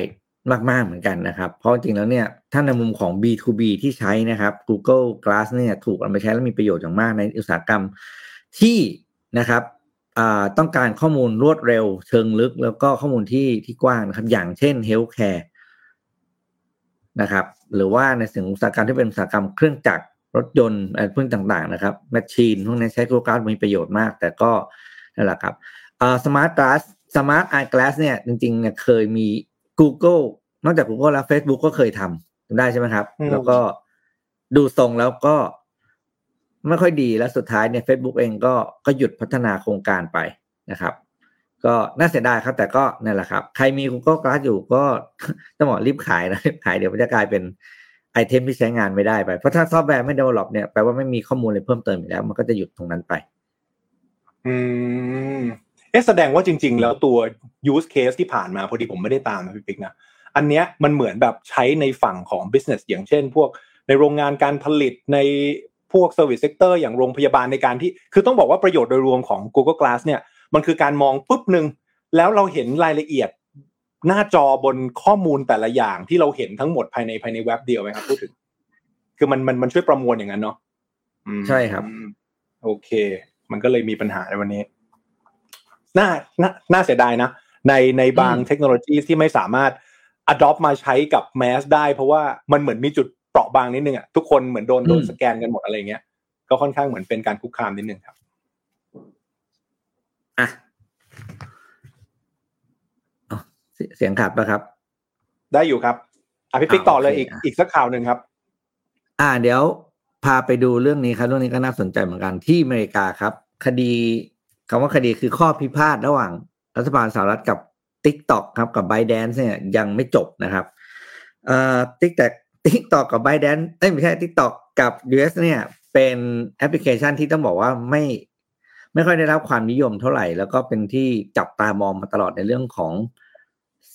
มากๆเหมือนกันนะครับเพราะจริงแล้วเนี่ยถ้าในมุมของ บี ทู บี ที่ใช้นะครับ Google Glass เนี่ยถูกเอาไปใช้แล้วมีประโยชน์อย่างมากในอุตสาหกรรมที่นะครับอ่าต้องการข้อมูลรวดเร็วเชิงลึกแล้วก็ข้อมูลที่ที่กว้างนะครับอย่างเช่น Healthcare นะครับหรือว่าในสิ่งอุตสาหกรรมที่เป็นอุตสาหกรรมเครื่องจักรรถยนต์อะไรพวกต่างๆนะครับแมชชีนพวกนี้ใช้ Google Glass มีประโยชน์มากแต่ก็นั่นแหละครับอ่า Smart Glass Smart Eye Glass เนี่ยจริงๆเนี่ยเคยมี Google นอกจาก Google แล้ว Facebook ก็เคยทำได้ใช่ไหมครับแล้วก็ดูทรงแล้วก็ไม่ค่อยดีแล้วสุดท้ายเนี่ย Facebook เองก็ก็หยุดพัฒนาโครงการไปนะครับก็น่าเสียดายครับแต่ก็นั่นแหละครับใครมี Google Glass อยู่ก็ต้องบอกรีบขายนะรีบขายเดี๋ยวมันจะกลายเป็นไอเทมที่ใช้งานไม่ได้ไปเพราะถ้าซอฟต์แวร์ไม่ develop เนี่ยแปลว่าไม่มีข้อมูลอะไรเพิ่มเติมอีกแล้วมันก็จะหยุดตรงนั้นไปอืมแสดงว่าจริงๆแล้วตัว use case ที่ผ่านมาพอดีผมไม่ได้ตามนะพี่ปิ๊กนะอันเนี้ยมันเหมือนแบบใช้ในฝั่งของ business อย่างเช่นพวกในโรงงานการผลิตในพวก service sector อย่างโรงพยาบาลในการที่คือต้องบอกว่าประโยชน์โดยรวมของ Google Glass เนี่ยมันคือการมองปุ๊บนึงแล้วเราเห็นรายละเอียดหน้าจอบนข้อมูลแต่ละอย่างที่เราเห็นทั้งหมดภายในภายในเว็บเดียวมั้ยครับพูดถึงคือมันมันมันช่วยประมวลอย่างนั้นเนาะใช่ครับโอเคมันก็เลยมีปัญหาในวันนี้น่า น่า น่าเสียดายนะในในบางเทคโนโลยีที่ไม่สามารถ adopt มาใช้กับ mass ได้เพราะว่ามันเหมือนมีจุดเปราะบางนิดนึงอ่ะทุกคนเหมือนโดนโดนสแกนกันหมดอะไรเงี้ยก็ค่อนข้างเหมือนเป็นการคุกคามนิดนึงครับอ่ะเสียงขับนะครับได้อยู่ครับอ่ะพี่ปิ๊กต่อเลยอีกอีกสักข่าวนึงครับอ่าเดี๋ยวพาไปดูเรื่องนี้ครับเรื่องนี้ก็น่าสนใจเหมือนกันที่อเมริกาครับคดีคำว่าคดีคือข้อพิพาทระหว่างรัฐบาลสหรัฐกับ TikTok ครับกับ ByteDance เนี่ยยังไม่จบนะครับเอ่อ TikTok TikTok กับ ByteDance เอ้ยไม่ใช่ TikTok กับ ยู เอส เนี่ยเป็นแอปพลิเคชันที่ต้องบอกว่าไม่ไม่ค่อยได้รับความนิยมเท่าไหร่แล้วก็เป็นที่จับตามองมาตลอดในเรื่องของ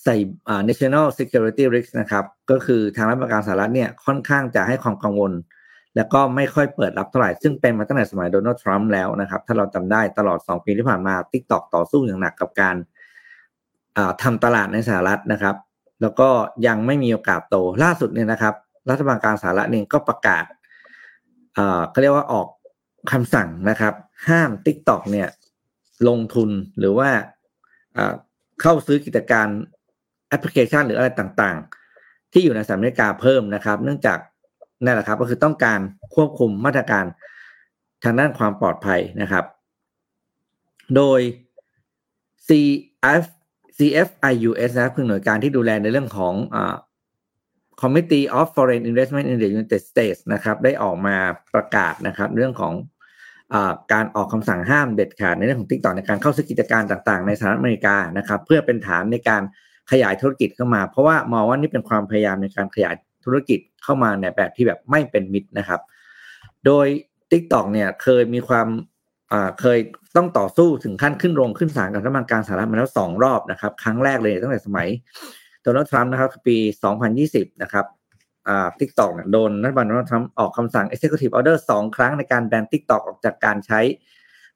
ไซเอ่อ National Security Risk นะครับก็คือทางรัฐบาลสหรัฐเนี่ยค่อนข้างจะให้ความกังวลแล้วก็ไม่ค่อยเปิดรับเท่าไหร่ซึ่งเป็นมาตั้งแต่สมัยโดนัลด์ทรัมป์แล้วนะครับถ้าเราจำได้ตลอดสองปีที่ผ่านมา TikTok ต่อสู้อย่างหนักกับการ ทำตลาดในสหรัฐนะครับแล้วก็ยังไม่มีโอกาสโตล่าสุดเนี่ยนะครับรัฐบาลกลางสหรัฐเองก็ประกาศเอ่อเค้าเรียกว่าออกคำสั่งนะครับห้าม TikTok เนี่ยลงทุนหรือว่าเอ่อเข้าซื้อกิจการแอปพลิเคชันหรืออะไรต่างๆที่อยู่ในสหรัฐอเมริกาเพิ่มนะครับเนื่องจากนั่นแหละครับก็คือต้องการควบคุมมาตรการทางด้านความปลอดภัยนะครับโดย ซี เอฟ ไอ ยู เอส นะครับคือหน่วยงานที่ดูแลในเรื่องของเอ่อ Committee of Foreign Investment in the United States นะครับได้ออกมาประกาศนะครับเรื่องของเอ่อการออกคำสั่งห้ามเด็ดขาดในเรื่องของ TikTok ในการเข้าซื้อกิจการต่างๆในสหรัฐอเมริกานะครับเพื่อเป็นฐานในการขยายธุรกิจเข้ามาเพราะว่ามองว่านี่เป็นความพยายามในการขยายธุรกิจเข้ามาในแบบที่แบบไม่เป็นมิตรนะครับโดย TikTok เนี่ยเคยมีความอ่าเคยต้องต่อสู้ถึงขั้นขึ้นโรงขึ้นศาลกับรัฐบาลกลางสหรัฐมาแล้วสองรอบนะครับครั้งแรกเลยตั้งแต่สมัยโดนัลด์ทรัมป์นะครับปีสองพันยี่สิบนะครับอ่า TikTok เนี่ยโดนรัฐบาลโดนัลด์ทรัมป์ออกคำสั่ง Executive Order สองครั้งในการแบน TikTok ออกจากการใช้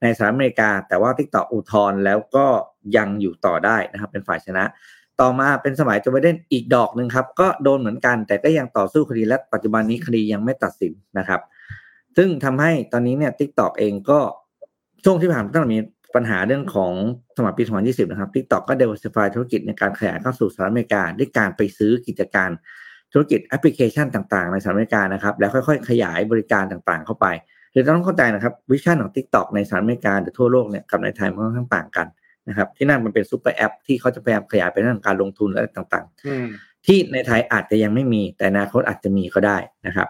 ในสหรัฐอเมริกาแต่ว่า TikTok อุทธรณ์แล้วก็ยังอยู่ต่อได้นะครับเป็นฝ่ายชนะต่อมาเป็นสมัยโจไบเดนอีกดอกนึงครับก็โดนเหมือนกันแต่ก็ยังต่อสู้คดีและปัจจุบันนี้คดียังไม่ตัดสินนะครับซึ่งทำให้ตอนนี้เนี่ย TikTok เองก็ช่วงที่ผ่านมาตั้งแต่มีปัญหาเรื่องของสมัยปีสองพันยี่สิบนะครับ TikTok ก็ diversify ธุรกิจในการขยายเข้าสู่สหรัฐอเมริกาด้วยการไปซื้อกิจการธุรกิจแอปพลิเคชันต่างๆในสหรัฐอเมริกานะครับแล้วค่อยๆขยายบริการต่างๆเข้าไปคือต้องเข้าใจนะครับวิชั่นของ TikTok ในสหรัฐอเมริกาหรือทั่วโลกเนี่ยกับในไทยมันค่อนข้างต่างกันนะครับที่นั่นมันเป็นซุปเปอร์แอปที่เขาจะพยายามขยายไปในการลงทุนอะไรต่างๆที่ในไทยอาจจะยังไม่มีแต่อนาคตอาจจะมีก็ได้นะครับ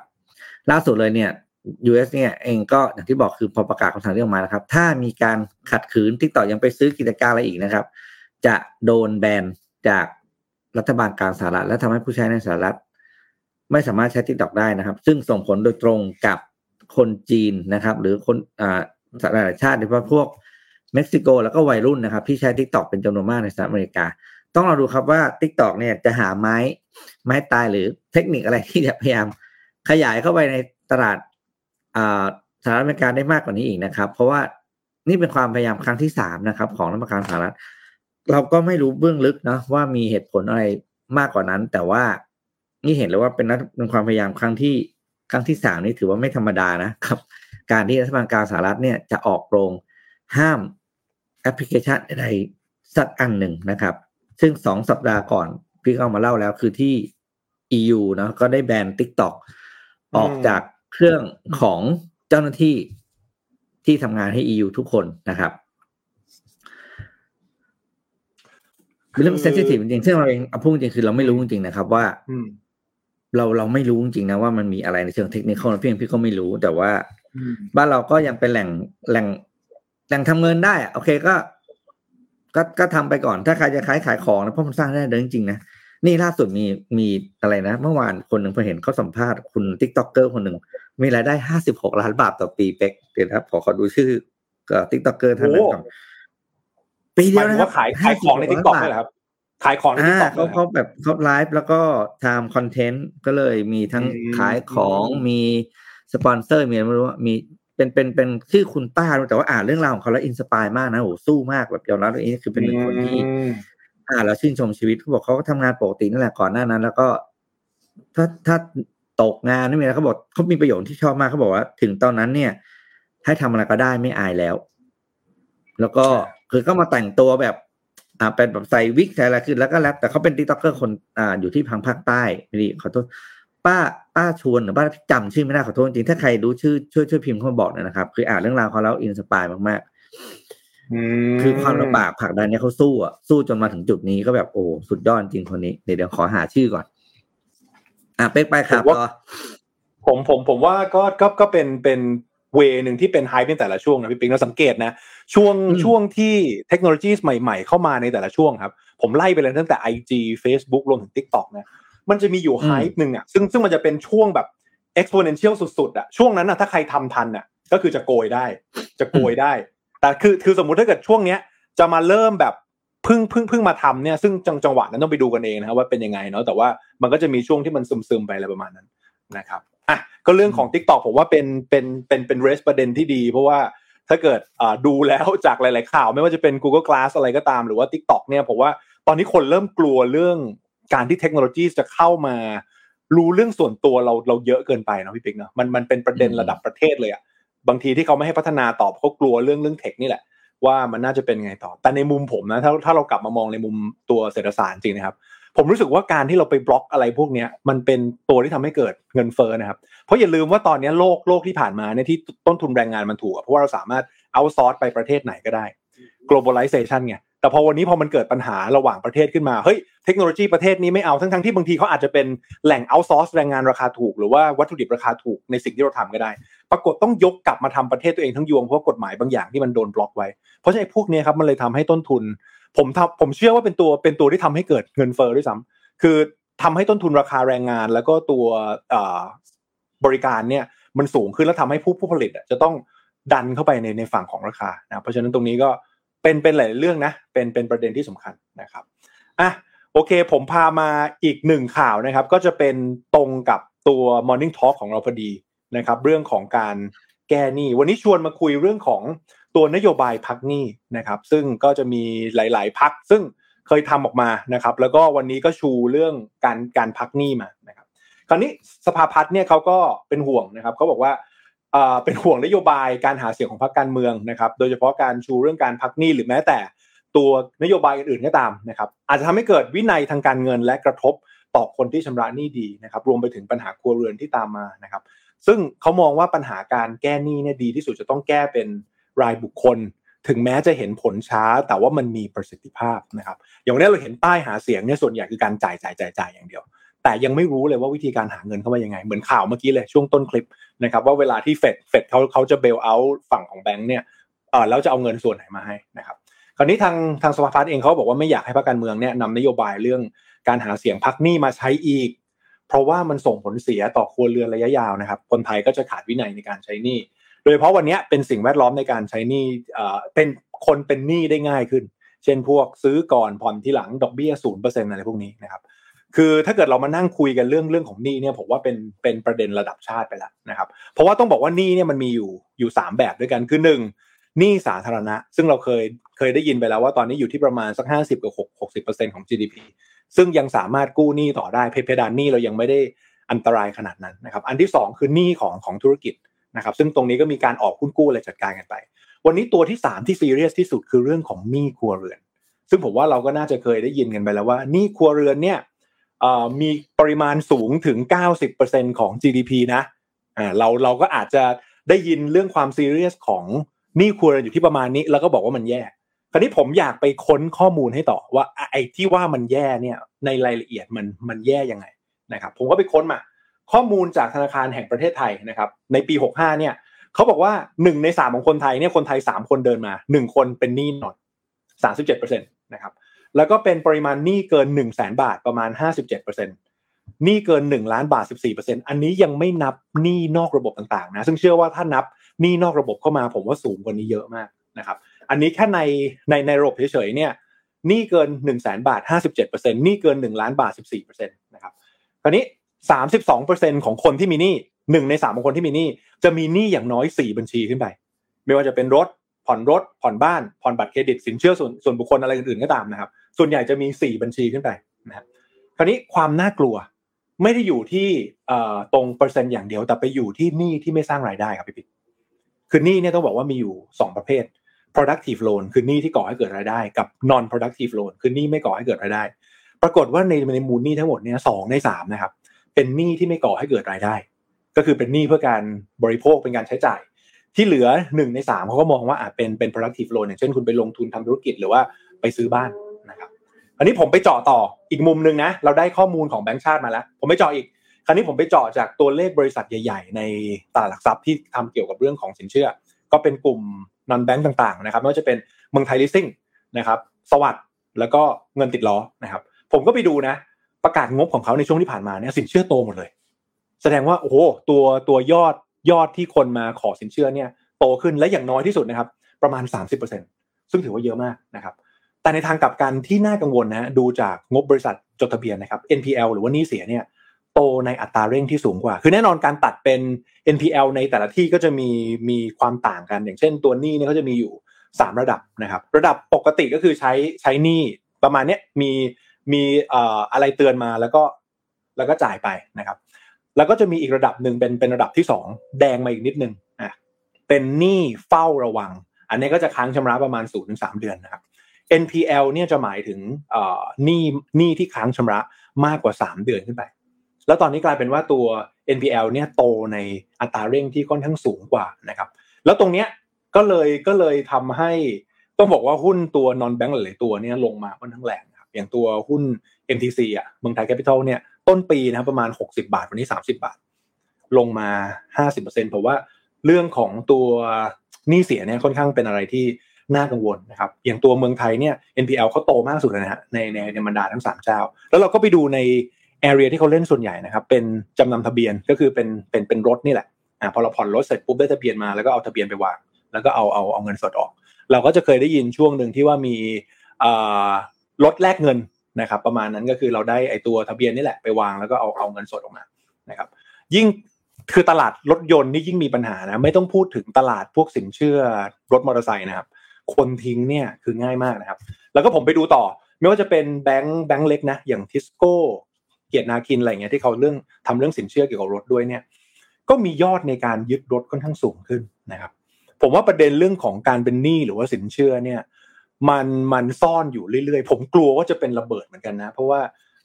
ล่าสุดเลยเนี่ย ยู เอส เนี่ยเองก็อย่างที่บอกคือพอประกาศคำสั่งเรื่องมานะครับถ้ามีการขัดขืน TikTok ยังไปซื้อกิจการอะไรอีกนะครับจะโดนแบนจากรัฐบาลกลางสหรัฐและทำให้ผู้ใช้ในสหรัฐไม่สามารถใช้ TikTok ได้นะครับซึ่งส่งผลโดยตรงกับคนจีนนะครับหรือคนอ่าหลายๆชาติโดยเฉพาะพวกเม็กซิโกแล้วก็วัยรุ่นนะครับที่ใช้ TikTok เป็นจำนวนมากในสหรัฐอเมริกาต้องเราดูครับว่า TikTok เนี่ยจะหาไม้ไม้ตายหรือเทคนิคอะไรที่จะพยายามขยายเข้าไปในตลาดอ่าสหรัฐอเมริกาได้มากกว่านี้อีกนะครับเพราะว่านี่เป็นความพยายามครั้งที่สามนะครับของรัฐบาลสหรัฐเราก็ไม่รู้เบื้องลึกนะว่ามีเหตุผลอะไรมากกว่านั้นแต่ว่านี่เห็นเลยว่าเป็นเป็นความพยายามครั้งที่ครั้งที่สามนี่ถือว่าไม่ธรรมดานะครับการที่รัฐบาลกลางสหรัฐเนี่ยจะออกโรงห้ามแอปพลิเคชันใดสักอันหนึ่งนะครับซึ่งสองสัปดาห์ก่อนพี่เอามาเล่าแล้วคือที่ อี ยู เนาะก็ได้แบน TikTok ออกจากเครื่องของเจ้าหน้าที่ที่ทำงานให้ อี ยู ทุกคนนะครับเป็นเรื่อง sensitive จริงๆซึ่งเราเองเอาพูดจริงคือเราไม่รู้จริงๆนะครับว่าเราเราไม่รู้จริงๆนะว่ามันมีอะไรในเชิงเทคนิคนะพี่พี่ก็ไม่รู้แต่ว่าบ้านเราก็ยังเป็นแหล่งแหล่งแหล่งทำเงินได้โอเคก็ก็ก็ทำไปก่อนถ้าใครจะขายขายของนะเพราะมันสร้างได้จริงๆนะนี่ล่าสุดมีมีอะไรนะเมื่อวานคนหนึ่งพอเห็นเขาสัมภาษณ์คุณ TikToker คนหนึ่งมีรายได้ห้าสิบหกล้านบาทต่อปีเป๊กเดี๋ยวนะครับขอขอดูชื่อก็ TikToker ท่านนั้นก่อนปีเดียวนะครับขายขายของใน TikTok เลยครับขายของใน TikTok เขาเขาแบบเขาไลฟ์แล้วก็ทำคอนเทนต์ก็เลยมีทั้งขายของมีสปอนเซอร์มีไม่รู้ว่ามีเป็นเป็นเป็นชื่อคุณป้าแต่ว่าอ่านเรื่องราวของเขาแล้วอินสปายมากนะโหสู้มากแบบยอมรับตัวเองคือเป็นหนึ่งคนที่อ่านแล้วชื่นชมชีวิตเขาบอกเขาก็ทำงานปกตินั่นแหละก่อนหน้านั้นแล้วก็ถ้าถ้าตกงานนี่มีนะเขาบอกเขามีประโยชน์ที่ชอบมากเขาบอกว่าถึงตอนนั้นเนี่ยให้ทำอะไรก็ได้ไม่อายแล้วแล้วก็คือก็มาแต่งตัวแบบอ่าเป็นแบบใส่วิกใส่อะไรขึ้นแล้วก็แรปแต่เขาเป็นติ๊กต็อกเกอร์คนอ่าอยู่ที่พังภาคใต้นี่ขอโทษป้าป้าชวนหรือป้าจำชื่อไม่ได้ขอโทษจริงถ้าใครรู้ชื่อช่วยช่วยพิมพ์เข้ามาบอกหน่อยนะครับคืออ่านเรื่องราวเขาแล้วอินสปายมากๆคือความลำบากผลักดันเนี่ยเขาสู้อ่ะสู้จนมาถึงจุดนี้ก็แบบโอ้สุดยอดจริงคนนี้เดี๋ยวเดี๋ยวขอหาชื่อก่อนอ่ะเป๊กไปครับต่อผมผมผมว่าก็ก็ก็เป็นเป็นเวนึงที่เป็นไฮป์ในแต่ละช่วงนะพี่ปิ๊งเราสังเกตนะช่วงช่วงที่เทคโนโลยีใหม่ๆเข้ามาในแต่ละช่วงครับผมไล่ไปเลยตั้งแต่ ไอ จี Facebook รวมถึง TikTok นะมันจะมีอยู่ไฮป์นึงอ่ะซึ่งซึ่งมันจะเป็นช่วงแบบ exponential สุดๆอ่ะช่วงนั้นอ่ะถ้าใครทำทันอ่ะก็คือจะโกยได้จะโกยได้แต่คือคือสมมุติถ้าเกิดช่วงเนี้ยจะมาเริ่มแบบเพิ่งเพิ่งเพิ่งมาทำเนี่ยซึ่งจังหวะนั้นต้องไปดูกันเองนะครับว่าเป็นยังไงเนาะแต่ว่ามันก็จะมีช่วงที่มันซึมๆไปอะไรประมาณนั้นนะครับอ่ะก็เรื่องของ TikTok ผมว่าเป็นเป็นเป็นเป็น raise ประเด็นที่ดีเพราะว่า ถ้าเกิดดูแล้วจากหลายๆข่าวไม่ว่าจะเป็น Google Glass อะไรก็ตามหรือว่า TikTok เนี่ยผมว่าตอนนี้คนเริ่มกลัวเรื่องการที่เทคโนโลยีจะเข้ามารู้เรื่องส่วนตัวเราเราเยอะเกินไปนะพี่ปิ๊กเนาะมันมันเป็นประเด็นระดับประเทศเลยอ่ะบางทีที่เขาไม่ให้พัฒนาตอบเขากลัวเรื่องเรื่องเทคนี่แหละว่ามันน่าจะเป็นไงต่อแต่ในมุมผมนะถ้าถ้าเรากลับมามองในมุมตัวเศรษฐศาสตร์จริงนะครับผมรู้สึกว่าการที่เราไปบล็อกอะไรพวกนี้มันเป็นตัวที่ทำให้เกิดเงินเฟ้อนะครับเพราะอย่าลืมว่าตอนนี้โลกโลกที่ผ่านมาเนี่ยที่ต้นทุนแรงงานมันถูกเพราะว่าเราสามารถเอาซอร์สไปประเทศไหนก็ได้ globalization ไงแต่พอวันนี้พอมันเกิดปัญหาระหว่างประเทศขึ้นมาเฮ้ยเทคโนโลยีประเทศนี้ไม่เอาทั้งๆที่บางทีเขาอาจจะเป็นแหล่งเอาซอร์สแรงงานราคาถูกหรือว่าวัตถุดิบราคาถูกในสิ่งที่เราทำก็ได้ปรากฏต้องยกกลับมาทำประเทศตัวเองทั้งยวงเพราะกฎหมายบางอย่างที่มันโดนบล็อกไว้เพราะฉะนั้นพวกนี้ครับมันเลยทำให้ต้นทุนผมทำผมเชื่อว่าเป็นตัวเป็นตัวที่ทำให้เกิดเงินเฟ้อด้วยซ้ำคือทำให้ต้นทุนราคาแรงงานแล้วก็ตัวบริการเนี่ยมันสูงขึ้นแล้วทำให้ผู้ผู้ผลิตจะต้องดันเข้าไปในในฝั่งของราคานะเพราะฉะนั้นตรงนี้ก็เป็นเป็นหลายเรื่องนะเป็นเป็นประเด็นที่สำคัญนะครับอ่ะโอเคผมพามาอีกหนึ่งข่าวนะครับก็จะเป็นตรงกับตัว Morning Talk ของเราพอดีนะครับเรื่องของการแก้หนี้วันนี้ชวนมาคุยเรื่องของตัวนโยบายพักหนี้นะครับซึ่งก็จะมีหลายๆพรรคซึ่งเคยทำออกมานะครับแล้วก็วันนี้ก็ชูเรื่องการการพักหนี้มานะครับคราวนี้สภาพัฒน์เนี่ยเขาก็เป็นห่วงนะครับเขาบอกว่าเอ่อเป็นห่วงนโยบายการหาเสียงของพรรคการเมืองนะครับโดยเฉพาะการชูเรื่องการพักหนี้หรือแม้แต่ตัวนโยบายอื่นๆก็ตามนะครับอาจจะทำให้เกิดวินัยทางการเงินและกระทบต่อคนที่ชำระหนี้ดีนะครับรวมไปถึงปัญหาครัวเรือนที่ตามมานะครับซึ่งเขามองว่าปัญหาการแก้หนี้เนี่ยดีที่สุดจะต้องแก้เป็นรายบุคคลถึงแม้จะเห็นผลช้าแต่ว่ามันมีประสิทธิภาพนะครับอย่างนี้เราเห็นป้ายหาเสียงเนี่ยส่วนใหญ่คือการจ่ายจ่ายจ่ายจ่ายอย่างเดียวแต่ยังไม่รู้เลยว่าวิธีการหาเงินเข้ามายังไงเหมือนข่าวเมื่อกี้เลยช่วงต้นคลิปนะครับว่าเวลาที่เฟดเฟดเขาเขาจะเบลเอาท์ฝั่งของแบงค์เนี่ยเออแล้วจะเอาเงินส่วนไหนมาให้นะครับคราวนี้ทางทางสภาพัฒน์เองเขาบอกว่าไม่อยากให้พรรคการเมืองเนี่ยนำนโยบายเรื่องการหาเสียงพรรคหนี้มาใช้อีกเพราะว่ามันส่งผลเสียต่อครัวเรือนระยะยาวนะครับคนไทยก็จะขาดวินัยในการใช้หนี้โดยเฉพาะวันนี้เป็นสิ่งแวดล้อมในการใช้หนี้เป็นคนเป็นหนี้ได้ง่ายขึ้นเช่นพวกซื้อก่อนผ่อนทีหลังดอกเบี้ย ศูนย์เปอร์เซ็นต์ อะไรพวกนี้นะครับคือถ้าเกิดเรามานั่งคุยกันเรื่องเรื่องของหนี้เนี่ยผมว่าเป็นเป็นประเด็นระดับชาติไปแล้วนะครับเพราะว่าต้องบอกว่าหนี้เนี่ยมันมีอยู่อยู่สามแบบด้วยกันคือหนึ่งหนี้สาธารณะซึ่งเราเคยเคยได้ยินไปแล้วว่าตอนนี้อยู่ที่ประมาณสักห้าสิบกับหกสิบเปอร์เซ็นต์ ของ จี ดี พี ซึ่งยังสามารถกู้หนี้ต่อได้เพดานหนี้เรายังไม่ได้อันตรายขนาดนั้นนะครับอันที่สองคือหนี้ของของธุรกิจนะครับซึ่งตรงนี้ก็มีการออกหุ้นกู้อะไรจัดการกันไปวันนี้ตัวที่สามที่ซีเรียสที่สุดคือเรื่องของหนี้ครัวเรือนซึ่งผมว่าเราก็น่าจะเคยได้ยินกันไปแล้วว่าหนี้ครัวเรือนเนี่ยเอ่อมีปริมาณสูงถึง เก้าสิบเปอร์เซ็นต์ ของ จี ดี พี นะอ่าเราเราก็อาจจะได้ยินเรื่องความซีเรียสของหนี้ครัวเรือนอยู่ที่ประมาณนี้แล้วก็บอกว่ามันแย่คราวนี้ผมอยากไปค้นข้อมูลให้ต่อว่าไอ้ที่ว่ามันแย่เนี่ยในรายละเอียดมันมันแย่ยังไงนะครับผมก็ไปค้นมาข้อมูลจากธนาคารแห่งประเทศไทยนะครับในปีหกสิบห้าเนี่ยเขาบอกว่าหนึ่งในสามของคนไทยเนี่ยคนไทยสามคนเดินมาหนึ่งคนเป็นหนี้นอน สามสิบเจ็ดเปอร์เซ็นต์ นะครับแล้วก็เป็นปริมาณหนี้เกิน หนึ่งแสน บาทประมาณ ห้าสิบเจ็ดเปอร์เซ็นต์ หนี้เกินหนึ่งล้านบาท สิบสี่เปอร์เซ็นต์ อันนี้ยังไม่นับหนี้นอกระบบต่างๆนะซึ่งเชื่อว่าถ้านับหนี้นอกระบบเข้ามาผมว่าสูงกว่านี้เยอะมากนะครับอันนี้แค่ในในในระบบเฉยๆเนี่ยหนี้เกิน หนึ่งแสน บาท ห้าสิบเจ็ดเปอร์เซ็นต์ หนี้เกินหนึ่งล้านบาท สิบสี่เปอร์เซ็นต์ นะครับคราวนี้สามสิบสองเปอร์เซ็นต์ ของคนที่มีหนี้หนึ่งในสามของคนที่มีหนี้จะมีหนี้อย่างน้อยสี่บัญชีขึ้นไปไม่ว่าจะเป็นรถผ่อนรถผ่อนบ้านผ่อนบัตรเครดิตสินเชื่อส่วนส่วนบุคคลอะไรอื่นๆก็ตามนะครับส่วนใหญ่จะมีสี่บัญชีขึ้นไปนะครับคราวนี้ความน่ากลัวไม่ได้อยู่ที่เอ่อตรงเปอร์เซ็นต์อย่างเดียวแต่ไปอยู่ที่หนี้ที่ไม่สร้างรายได้ครับพี่ปิ๊กคือหนี้เนี่ยต้องบอกว่ามีอยู่สองประเภท productive loan คือหนี้ที่ก่อให้เกิดรายได้กับ non productive loan คือหนี้ไม่ก่อให้เกิดรายได้ปรากฏว่าในในมูลหนี้ทั้งหมดเนี่ยสองในสามนะครับเป็นหนี้ที่ไม่ก่อให้เกิดรายได้ก็คือเป็นหนี้เพื่อการบริโภคเป็นการใช้จ่ายที่เหลือหนึ่งในสามเขาก็มองว่าอาจเป็นเป็น productive loan อย่างเช่นคุณไปลงทุนทำธุรกิจหรือว่าไปซื้อบ้านนะครับอันนี้ผมไปเจาะต่ออีกมุมนึงนะเราได้ข้อมูลของแบงก์ชาติมาแล้วผมไปเจาะอีกคราวนี้ผมไปเจาะจากตัวเลขบริษัทใหญ่ๆในตลาดหลักทรัพย์ที่ทำเกี่ยวกับเรื่องของสินเชื่อก็เป็นกลุ่ม non bank ต่างๆนะครับไม่ว่าจะเป็นเมืองไทย leasing นะครับสวัสดิ์แล้วก็เงินติดล้อนะครับผมก็ไปดูนะประกาศงบของเขาในช่วงที่ผ่านมาเนี่ยสินเชื่อโตหมดเลยแสดงว่าโอ้โหตัวตัวยอดยอดที่คนมาขอสินเชื่อเนี่ยโตขึ้นและอย่างน้อยที่สุดนะครับประมาณ สามสิบเปอร์เซ็นต์ ซึ่งถือว่าเยอะมากนะครับแต่ในทางกลับกันที่น่ากังวลนะดูจากงบบริษัทจดทะเบียนนะครับ เอ็น พี แอล หรือว่าหนี้เสียเนี่ย โตในอัตราเร่งที่สูงกว่าคือแน่นอนการตัดเป็น เอ็น พี แอล ในแต่ละที่ก็จะมีมีความต่างกันอย่างเช่นตัวหนี้เนี่ยเขาจะมีอยู่สามระดับนะครับระดับปกติก็คือใช้ใช้หนี้ประมาณเนี้ยมีมีเอ่ออะไรเตือนมาแล้วก็แล้วก็จ่ายไปนะครับแล้วก็จะมีอีกระดับนึงเป็นเป็นระดับที่สองแดงมาอีกนิดนึงอ่ะเป็นหนี้เฝ้าระวังอันนี้ก็จะค้างชำระประมาณ ศูนย์ถึงสาม เดือนนะครับ เอ็น พี แอล เนี่ยจะหมายถึงเอ่อหนี้หนี้ที่ค้างชำระมากกว่าสามเดือนขึ้นไปแล้วตอนนี้กลายเป็นว่าตัว เอ็น พี แอล เนี่ยโตในอัตราเร่งที่ค่อนข้างสูงกว่านะครับแล้วตรงเนี้ยก็เลยก็เลยทำให้ต้องบอกว่าหุ้นตัว non bank หลายตัวเนี่ยลงมาค่อนข้างแรงนะครับอย่างตัวหุ้น เอ็ม ที ซี อ่ะเมืองไทย Capital เนี่ยต้นปีนะครับประมาณหกสิบบาทวันนี้สามสิบบาทลงมา ห้าสิบเปอร์เซ็นต์ เพราะว่าเรื่องของตัวหนี้เสียเนี่ยค่อนข้างเป็นอะไรที่น่ากังวลนะครับอย่างตัวเมืองไทยเนี่ย เอ็น พี แอล เขาโตมากสุดนะฮะในในในบรรดาทั้งสามเจ้าแล้วเราก็ไปดูในarea ที่เขาเล่นส่วนใหญ่นะครับเป็นจำนำทะเบียนก็คือเป็นเป็นเป็นรถนี่แหละอ่าพอเราผ่อนรถเสร็จปุ๊บได้ทะเบียนมาแล้วก็เอาทะเบียนไปวางแล้วก็เอาเอาเอาเงินสดออกเราก็จะเคยได้ยินช่วงนึงที่ว่ามีอ่ารถแลกเงินนะครับประมาณนั้นก็คือเราได้ไอ้ตัวทะเบียนนี่แหละไปวางแล้วก็เอาเอาเงินสดออกมานะครับยิ่งคือตลาดรถยนต์นี่ยิ่งมีปัญหานะไม่ต้องพูดถึงตลาดพวกสินเชื่อรถมอเตอร์ไซค์นะครับคนทิ้งเนี่ยคือง่ายมากนะครับแล้วก็ผมไปดูต่อไม่ว่าจะเป็นแบงค์แบงค์เล็กนะอย่าง Tiscoเกียรตินาคินอะไรเงี้ยที่เขาเรื่องทำเรื่องสินเชื่อเกี่ยวกับรถด้วยเนี่ยก็มียอดในการยึดรถค่อนข้างสูงขึ้นนะครับผมว่าประเด็นเรื่องของการเป็นหนี้หรือว่าสินเชื่อเนี่ยมันมันซ่อนอยู่เรื่อยๆผมกลัวว่าจะเป็นระเบิดเหมือนกันนะเพราะว่า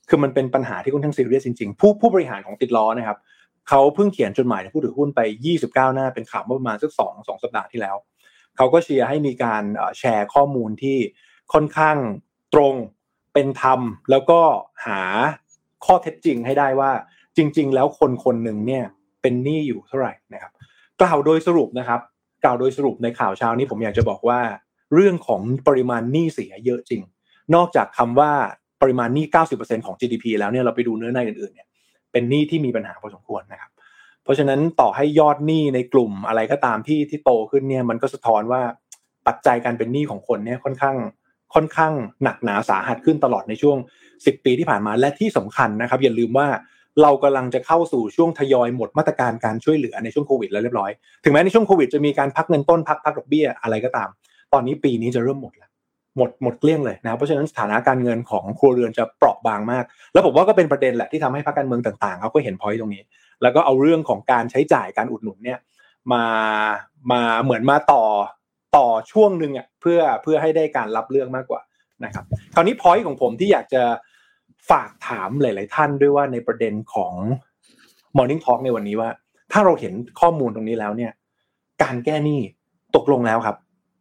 คือมันเป็นปัญหาที่ค่อนข้างซีเรียสจริงๆผู้ผู้บริหารของติดล้อนะครับเขาเพิ่งเขียนจดหมายผู้ถือหุ้นไปยี่สิบเก้าหน้าเป็นข่าวเมื่อประมาณสัก2 2สัปดาห์ที่แล้วเขาก็เชียร์ให้มีการแชร์ข้อมูลที่ค่อนข้างตรงเป็นธรรมแล้วก็หาข้อเท็จจริงให้ได้ว่าจริงๆแล้วคนคนหนึ่งเนี่ยเป็นหนี้อยู่เท่าไหร่นะครับกล่าวโดยสรุปนะครับกล่าวโดยสรุปในข่าวเช้านี้ผมอยากจะบอกว่าเรื่องของปริมาณหนี้เสียเยอะจริงนอกจากคำว่าปริมาณหนี้ เก้าสิบเปอร์เซ็นต์ ของ จี ดี พี แล้วเนี่ยเราไปดูเนื้อในอื่นๆเนี่ยเป็นหนี้ที่มีปัญหาพอสมควรนะครับเพราะฉะนั้นต่อให้ยอดหนี้ในกลุ่มอะไรก็ตามที่ที่โตขึ้นเนี่ยมันก็สะท้อนว่าปัจจัยการเป็นหนี้ของคนเนี่ยค่อนข้างค่อนข้างหนักหนาสาหัสขึ้นตลอดในช่วงสิบปีที่ผ่านมาและที่สำคัญนะครับอย่าลืมว่าเรากำลังจะเข้าสู่ช่วงทยอยหมดมาตรการการช่วยเหลือในช่วงโควิดแล้วเรียบร้อยถึงแม้ในช่วงโควิดจะมีการพักเงินต้นพักพักดอกเบี้ยอะไรก็ตามตอนนี้ปีนี้จะเริ่มหมดแล้วหมดหมดเกลี้ยงเลยนะเพราะฉะนั้นสถานะการเงินของครัวเรือนจะเปราะบางมากแล้วผมว่าก็เป็นประเด็นแหละที่ทำให้พรรคการเมืองต่างๆเขาก็เห็น point ตรงนี้แล้วก็เอาเรื่องของการใช้จ่ายการอุดหนุนเนี่ยมามาเหมือนมาต่อต่อช่วงนึงอ่ะเพื่อเพื่อให้ได้การรับเรื่องมากกว่านะครับคราวนี้ point ของผมที่อยากจะฝากถามหลายๆท่านด้วยว่าในประเด็นของ Morning Talk ในวันนี้ว่าถ้าเราเห็นข้อมูลตรงนี้แล้วเนี่ยการแก้หนี้ตกลงแล้วครับ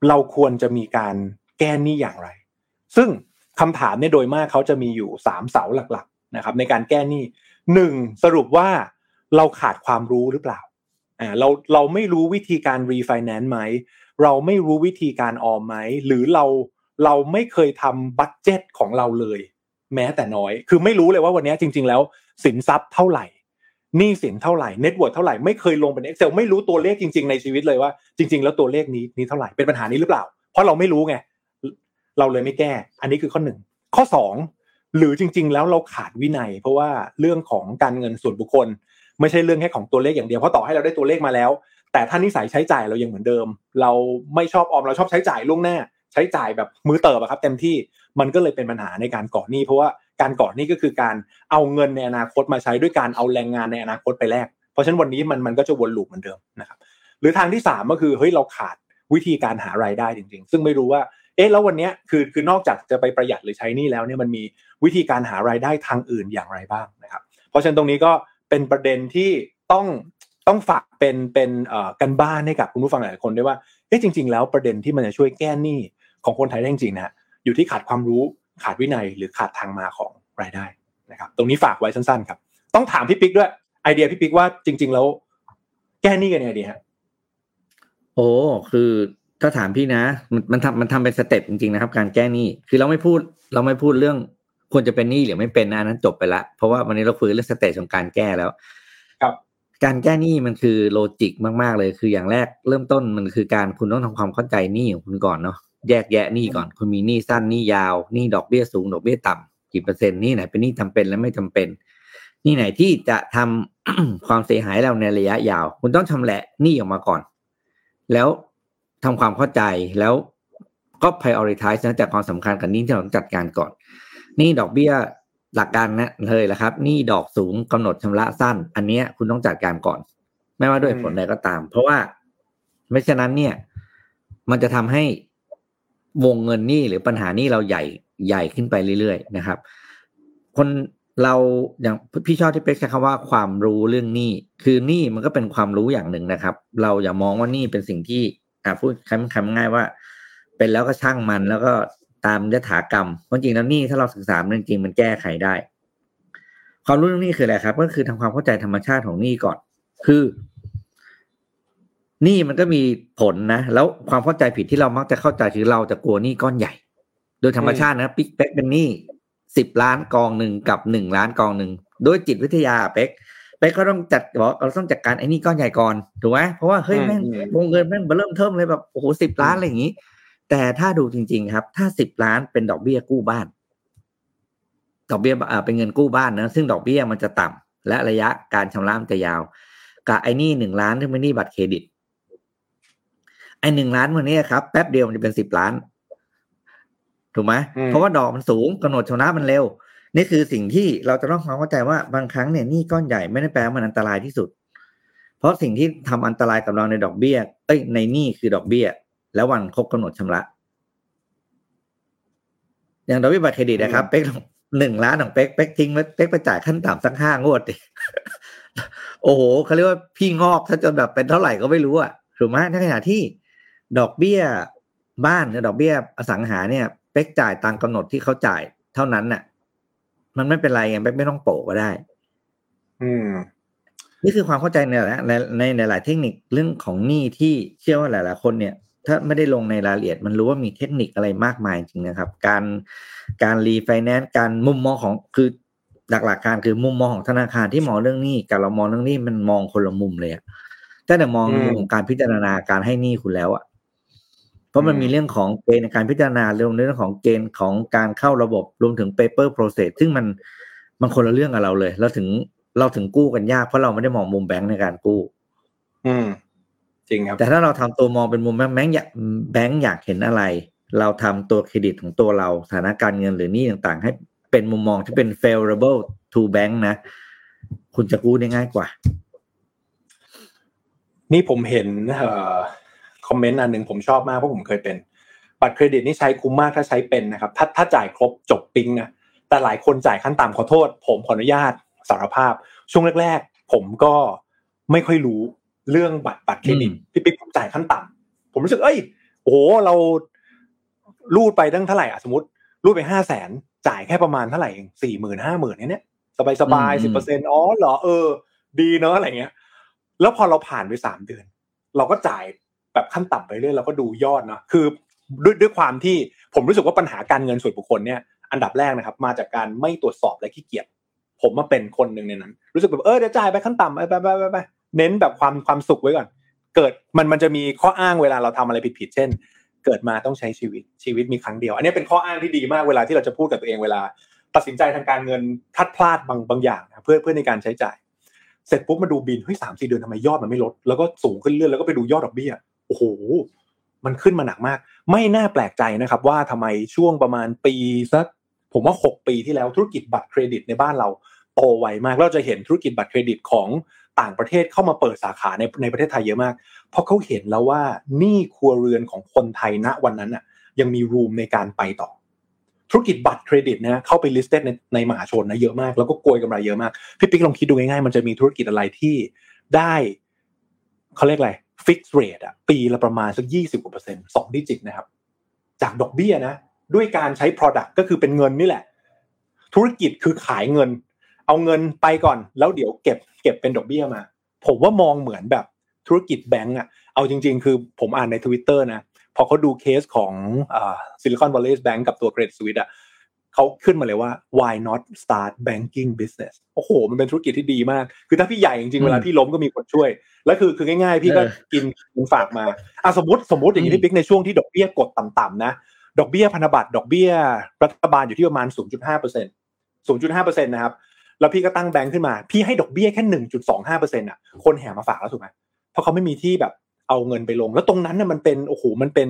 เราควรจะมีการแก้หนี้อย่างไรซึ่งคำถามเนี่ยโดยมากเขาจะมีอยู่สามเสาหลักๆนะครับในการแก้หนี้หนึ่งสรุปว่าเราขาดความรู้หรือเปล่าอ่าเราเราไม่รู้วิธีการ refinance มั้ยเราไม่รู้วิธีการออมไหมหรือเราเราไม่เคยทำบัดเจ็ตของเราเลยแม้แต่น้อยคือไม่รู้เลยว่าวันนี้จริงๆแล้วสินทรัพย์เท่าไหร่หนี้สินเท่าไหร่เน็ตเวิร์ธเท่าไหร่ไม่เคยลงเป็น Excel ไม่รู้ตัวเลขจริงๆในชีวิตเลยว่าจริงๆแล้วตัวเลขนี้นี้เท่าไหร่เป็นปัญหานี้หรือเปล่าเพราะเราไม่รู้ไงเราเลยไม่แก้อันนี้คือข้อหนึ่งข้อสองหรือจริงๆแล้วเราขาดวินัยเพราะว่าเรื่องของการเงินส่วนบุคคลไม่ใช่เรื่องแค่ของตัวเลขอย่างเดียวเพราะต่อให้เราได้ตัวเลขมาแล้วแต่ถ้านิสัยใช้จ่ายเรายังเหมือนเดิมเราไม่ชอบออมเราชอบใช้จ่ายล่วงหน้าใช้จ่ายแบบมือเติบอะครับเต็มที่มันก็เลยเป็นปัญหาในการก่อหนี้เพราะว่าการก่อหนี้ก็คือการเอาเงินในอนาคตมาใช้ด้วยการเอาแรงงานในอนาคตไปแลกเพราะฉะนั้นวันนี้มันมันก็จะวนลูปเหมือนเดิมนะครับหรือทางที่สามก็คือเฮ้ยเราขาดวิธีการหารายได้จริงๆซึ่งไม่รู้ว่าเอ๊ะแล้ววันนี้คือคือนอกจากจะไปประหยัดหรือใช้หนี้แล้วเนี่ยมันมีวิธีการหารายได้ทางอื่นอย่างไรบ้างนะครับเพราะฉะนั้นตรงนี้ก็เป็นประเด็นที่ต้องต้องฝากเป็นเป็นเอ่อกันบ้านให้กับคุณผู้ฟังหลายคนด้วยว่าเอ๊ะจริงๆแล้วประเด็นที่มันจะช่วยแก้หนี้ของคนไทยได้จริงๆนะอยู่ที่ขาดความรู้ขาดวินัยหรือขาดทางมาของรายได้นะครับตรงนี้ฝากไว้สั้นๆครับต้องถามพี่ปิ๊กด้วยไอเดียพี่ปิ๊กว่าจริงๆแล้วแก้หนี้กันยังไงดีฮะโอ้คือถ้าถามพี่นะมันมันทำมันทำเป็นสเต็ปจริงๆนะครับการแก้หนี้คือเราไม่พูดเราไม่พูดเรื่องควรจะเป็นหนี้หรือไม่เป็นนะอันนั้นจบไปละเพราะว่าวันนี้เราคุยเรื่องสเต็ปของการแก้แล้วครับการแก้หนี้มันคือโลจิกมากๆเลยคืออย่างแรกเริ่มต้นมันคือการคุณต้องทำความเข้าใจหนี้ของคุณก่อนเนาะแยกแยะหนี้ก่อนคุณมีหนี้สั้นหนี้ยาวหนี้ดอกเบี้ยสูงดอกเบี้ยต่ำกี่เปอร์เซ็นต์หนี้ไหนเป็นหนี้จำเป็นและไม่จำเป็น นี่ไหนที่จะทำ ความเสียหายเราในระยะยาวคุณต้องชำระหนี้ออกมาก่อนแล้วทำความเข้าใจแล้วก็ prioritize นะจากความสำคัญกับหนี้ที่เราจัดการก่อนหนี้ดอกเบี้ยหลักการนะเลยแหละครับหนี้ดอกสูงกำหนดชำระสั้นอันนี้คุณต้องจัดการก่อนไม่ว่าด้วยผลใดก็ตามเพราะว่าไม่ฉะนั้นเนี่ยมันจะทำให้วงเงินหนี้หรือปัญหาหนี้เราใหญ่ใหญ่ขึ้นไปเรื่อยๆนะครับคนเราอย่างพี่ชอบที่เป๊กใช้คำว่าความรู้เรื่องหนี้คือหนี้มันก็เป็นความรู้อย่างหนึ่งนะครับเราอย่ามองว่าหนี้เป็นสิ่งที่อ่ะพูดคำคำง่ายว่าเป็นแล้วก็ช่างมันแล้วก็ตามยถากรรมจริงๆแล้วหนี้ถ้าเราศึกษามันจริงๆมันแก้ไขได้ความรู้เรื่องหนี้คืออะไรครับก็คือทำความเข้าใจธรรมชาติของหนี้ก่อนคือหนี้มันก็มีผลนะแล้วความเข้าใจผิดที่เรามักจะเข้าใจคือเราจะกลัวหนี้ก้อนใหญ่โดยธรรมชาตินะปิ๊กเป๊กเป็นหนี้สิบล้านกองหนึ่งกับหนึ่งล้านกองหนึ่งโดยจิตวิทยาเป๊กเป๊กก็ต้องจัดบอกเราต้องจัดการไอ้หนี้ก้อนใหญ่ก่อนถูกไหมเพราะว่าเฮ้ยแม่งวงเงินแม่งเริ่มเทิมเลยแบบโอ้โหสิบล้านอะไรอย่างนี้แต่ถ้าดูจริงๆครับถ้าสิบล้านเป็นดอกเบี้ยกู้บ้านดอกเบี้ยเอ่อเป็นเงินกู้บ้านนะซึ่งดอกเบี้ยมันจะต่ำและระยะการชำระมันจะยาวกับไอ้หนี้หนึ่งล้านที่เป็นหนี้บัตรเครดิตไอ้หนึ่งล้านวันนี้ครับแป๊บเดียวมันจะเป็นสิบล้านถูกไหมเพราะว่าดอกมันสูงกำหนดชำระมันเร็วนี่คือสิ่งที่เราจะต้องเข้าใจว่าบางครั้งเนี่ยหนี้ก้อนใหญ่ไม่ได้แปลว่ามันอันตรายที่สุดเพราะสิ่งที่ทำอันตรายกับเราในดอกเบี้ยเอ้ยในหนี้คือดอกเบี้ยแล้ววันครบกำหนดชำระอย่างดอกเบี้ยบัตรเครดิตนะครับเป๊กหนึ่งล้านของเป๊กเป๊กทิ้งแล้วเป๊กไปจ่ายขั้นต่ำสักห้างวดโอ้โหเขาเรียกว่าพี่งอกถ้าจนแบบเป็นเท่าไหร่ก็ไม่รู้อ่ะถูกไหมในขณะที่ดอกเบี้ยบ้านหรือดอกเบี้ยอสังหาเนี่ยเป๊กจ่ายตามกำหนดที่เขาจ่ายเท่านั้นน่ะมันไม่เป็นไรไงเป๊กไม่ต้องโปะก็ได้อืมนี่คือความเข้าใจเนี่ยแหละในในในหลายเทคนิคเรื่องของหนี้ที่เชื่อว่าหลายๆคนเนี่ยถ้าไม่ได้ลงในรายละเอียดมันรู้ว่ามีเทคนิคอะไรมากมายจริงนะครับการการรีไฟแนนซ์การมุมมองของคือหลักหลักการคือมุมมองของธนาคารที่มองเรื่องหนี้กับเรามองเรื่องหนี้มันมองคนละมุมเลยแต่แต่มองมุมของการพิจารณาการให้หนี้คุณแล้วอ่ะเพราะมันมีเรื่องของเกณฑ์ในการพิจารณาเรื่องเรื่องของเกณฑ์ของการเข้าระบบรวมถึง paper process ซึ่งมันมันคนละเรื่องกับเราเลยเราถึงเราถึงกู้กันยากเพราะเราไม่ได้มองมุมแบงค์ในการกู้อืมจริงครับแต่ถ้าเราทำตัวมองเป็นมุมแบงค์แบงค์อยากแบงค์อยากเห็นอะไรเราทำตัวเครดิตของตัวเราสถานการณ์เงินหรือหนี้ต่างๆให้เป็นมุมมองที่เป็น favorable to bank นะคุณจะกู้ได้ง่ายกว่านี่ผมเห็นเอ่อคอมเมนต์อันหนึ่งผมชอบมากเพราะผมเคยเป็นบัตรเครดิตนี่ใช้คุ้มมากถ้าใช้เป็นนะครับถ้าถ้าจ่ายครบจบปิ๊งนะแต่หลายคนจ่ายขั้นต่ำขอโทษผมขออนุญาตสารภาพช่วงแรกๆผมก็ไม่ค่อยรู้เรื่องบัตรบัตรเครดิตพี่ปิ๊กผมจ่ายขั้นต่ำผมรู้สึกเอ้ยโอ้โหเรารูดไปตั้งเท่าไหร่อ่ะสมมติรูดไปห้าแสนจ่ายแค่ประมาณเท่าไหร่เองสี่หมื่นห้าหมื่นเนี้ยสบายสบายสิบเปอร์เซ็นต์อ๋อเหรอเออดีเนอะอะไรเงี้ยแล้วพอเราผ่านไปสามเดือนเราก็จ่ายแบบขั้นต่ำไปเรื่อยเราก็ดูยอดเนาะคือด้วยด้วยความที่ผมรู้สึกว่าปัญหาการเงินส่วนบุคคลเนี่ยอันดับแรกนะครับมาจากการไม่ตรวจสอบและขี้เกียจผมมาเป็นคนหนึ่งในนั้นรู้สึกแบบเออเดี๋ยวจ่ายไปขั้นต่ำไปไปไปไปเน้นแบบความความสุขไว้ก่อนเกิดมันมันจะมีข้ออ้างเวลาเราทำอะไรผิดๆเช่นเกิดมาต้องใช้ชีวิตชีวิตมีครั้งเดียวอันนี้เป็นข้ออ้างที่ดีมากเวลาที่เราจะพูดกับตัวเองเวลาตัดสินใจทางการเงินพลาดพลาดบางบางอย่างนะเพื่อเพื่อในการใช้จ่ายเสร็จปุ๊บมาดูบินเฮ้ยสามสี่เดือนทำไมยอดมันไม่ลดแล้วก็สูงขึ้นเรื่อยแล้วก็ไปดูยอดดอกเบี้ยโอ้โหมันขึ้นมาหนักมากไม่น่าแปลกใจนะครับว่าทำไมช่วงประมาณปีสักผมว่าหกปีที่แล้วธุรกิจบัตรเครดิตในบ้านเราโตไวมากเราจะเห็นธุรกิจบัตรเครดิตของต่างประเทศเข้ามาเปิดสาขาในในประเทศไทยเยอะมากเพราะเขาเห็นแล้วว่าหนี้ครัวเรือนของคนไทยณวันนั้นน่ะยังมีรูมในการไปต่อธุรกิจบัตรเครดิตนะเข้าไป listed ในในมหาชนนะเยอะมากแล้วก็โกยกำไรเยอะมากพี่ปิ๊กลองคิดดูง่ายๆมันจะมีธุรกิจอะไรที่ได้เขาเรียกอะไร fixed rate อ่ะปีละประมาณสัก ยี่สิบ กว่าเปอร์เซ็นต์สองดิจิตนะครับจากดอกเบี้ยนะด้วยการใช้ product ก็คือเป็นเงินนี่แหละธุรกิจคือขายเงินเอาเงินไปก่อนแล้วเดี๋ยวเก็บเก็บเป็นดอกเบี้ยมาผมว่ามองเหมือนแบบธุรกิจแบงก์อ่ะเอาจริงๆคือผมอ่านใน Twitter นะพอเขาดูเคสของเอ่อ Silicon Valley Bank กับตัว Credit Suisse อ่ะเขาขึ้นมาเลยว่า why not start banking business โอ้โหมันเป็นธุรกิจที่ดีมากคือถ้าพี่ใหญ่จริงๆเวลาพี่ล้มก็มีคนช่วยแล้วคือคือง่ายๆพี่ก็กินฝากมาอ่ะสมมุติสมมุติอย่างนี้พี่ปิ๊กในช่วงที่ดอกเบี้ยกดต่ำๆนะดอกเบี้ยพันธบัตรดอกเบี้ยรัฐบาลอยู่ที่ประมาณ ศูนย์จุดห้าเปอร์เซ็นต์ ศูนย์จุดห้าเปอร์เซ็นต์ นะครับ แล้วพี่ก็ตั้งแบงค์ขึ้นมาพี่ให้ดอกเบี้ยแค่ หนึ่งจุดสองห้าเปอร์เซ็นต์ น่ะคนแห่มาฝากแล้วถูกมั้ยเพราะเขาไม่มีที่แบบเอาเงินไปลงแล้วตรงนั้นน่ะมันเป็นโอ้โหมันเป็น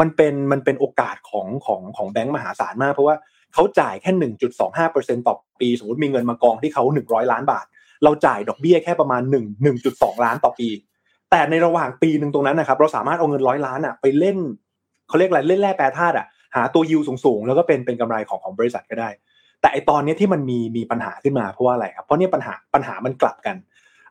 มันเป็นมันเป็นโอกาสของของของแบงค์มหาศาลมากเพราะว่าเขาจ่ายแค่ หนึ่งจุดสองห้าเปอร์เซ็นต์ ต่อปีสมมุติมีเงินมากองที่เขาหนึ่งร้อยล้านบาทเราจ่ายดอกเบี้ยแค่ประมาณหนึ่ง หนึ่งจุดสองล้านต่อปีแต่ในระหว่างปีนึงตรงนั้นนะครับเราสามารถเอาเงินหนึ่งร้อยล้านน่ะไปเล่นเค้าเรียกอะไรเล่นแร่แปรธาตุอ่ะหาตัวยิวสูงๆแล้วก็เป็นเป็นกำไรของของบริษัทก็ได้แต่ไอ้ตอนนี้ที่มันมีมีปัญหาขึ้นมาเพราะว่าอะไรครับเพราะเนี่ยปัญหาปัญหามันกลับกัน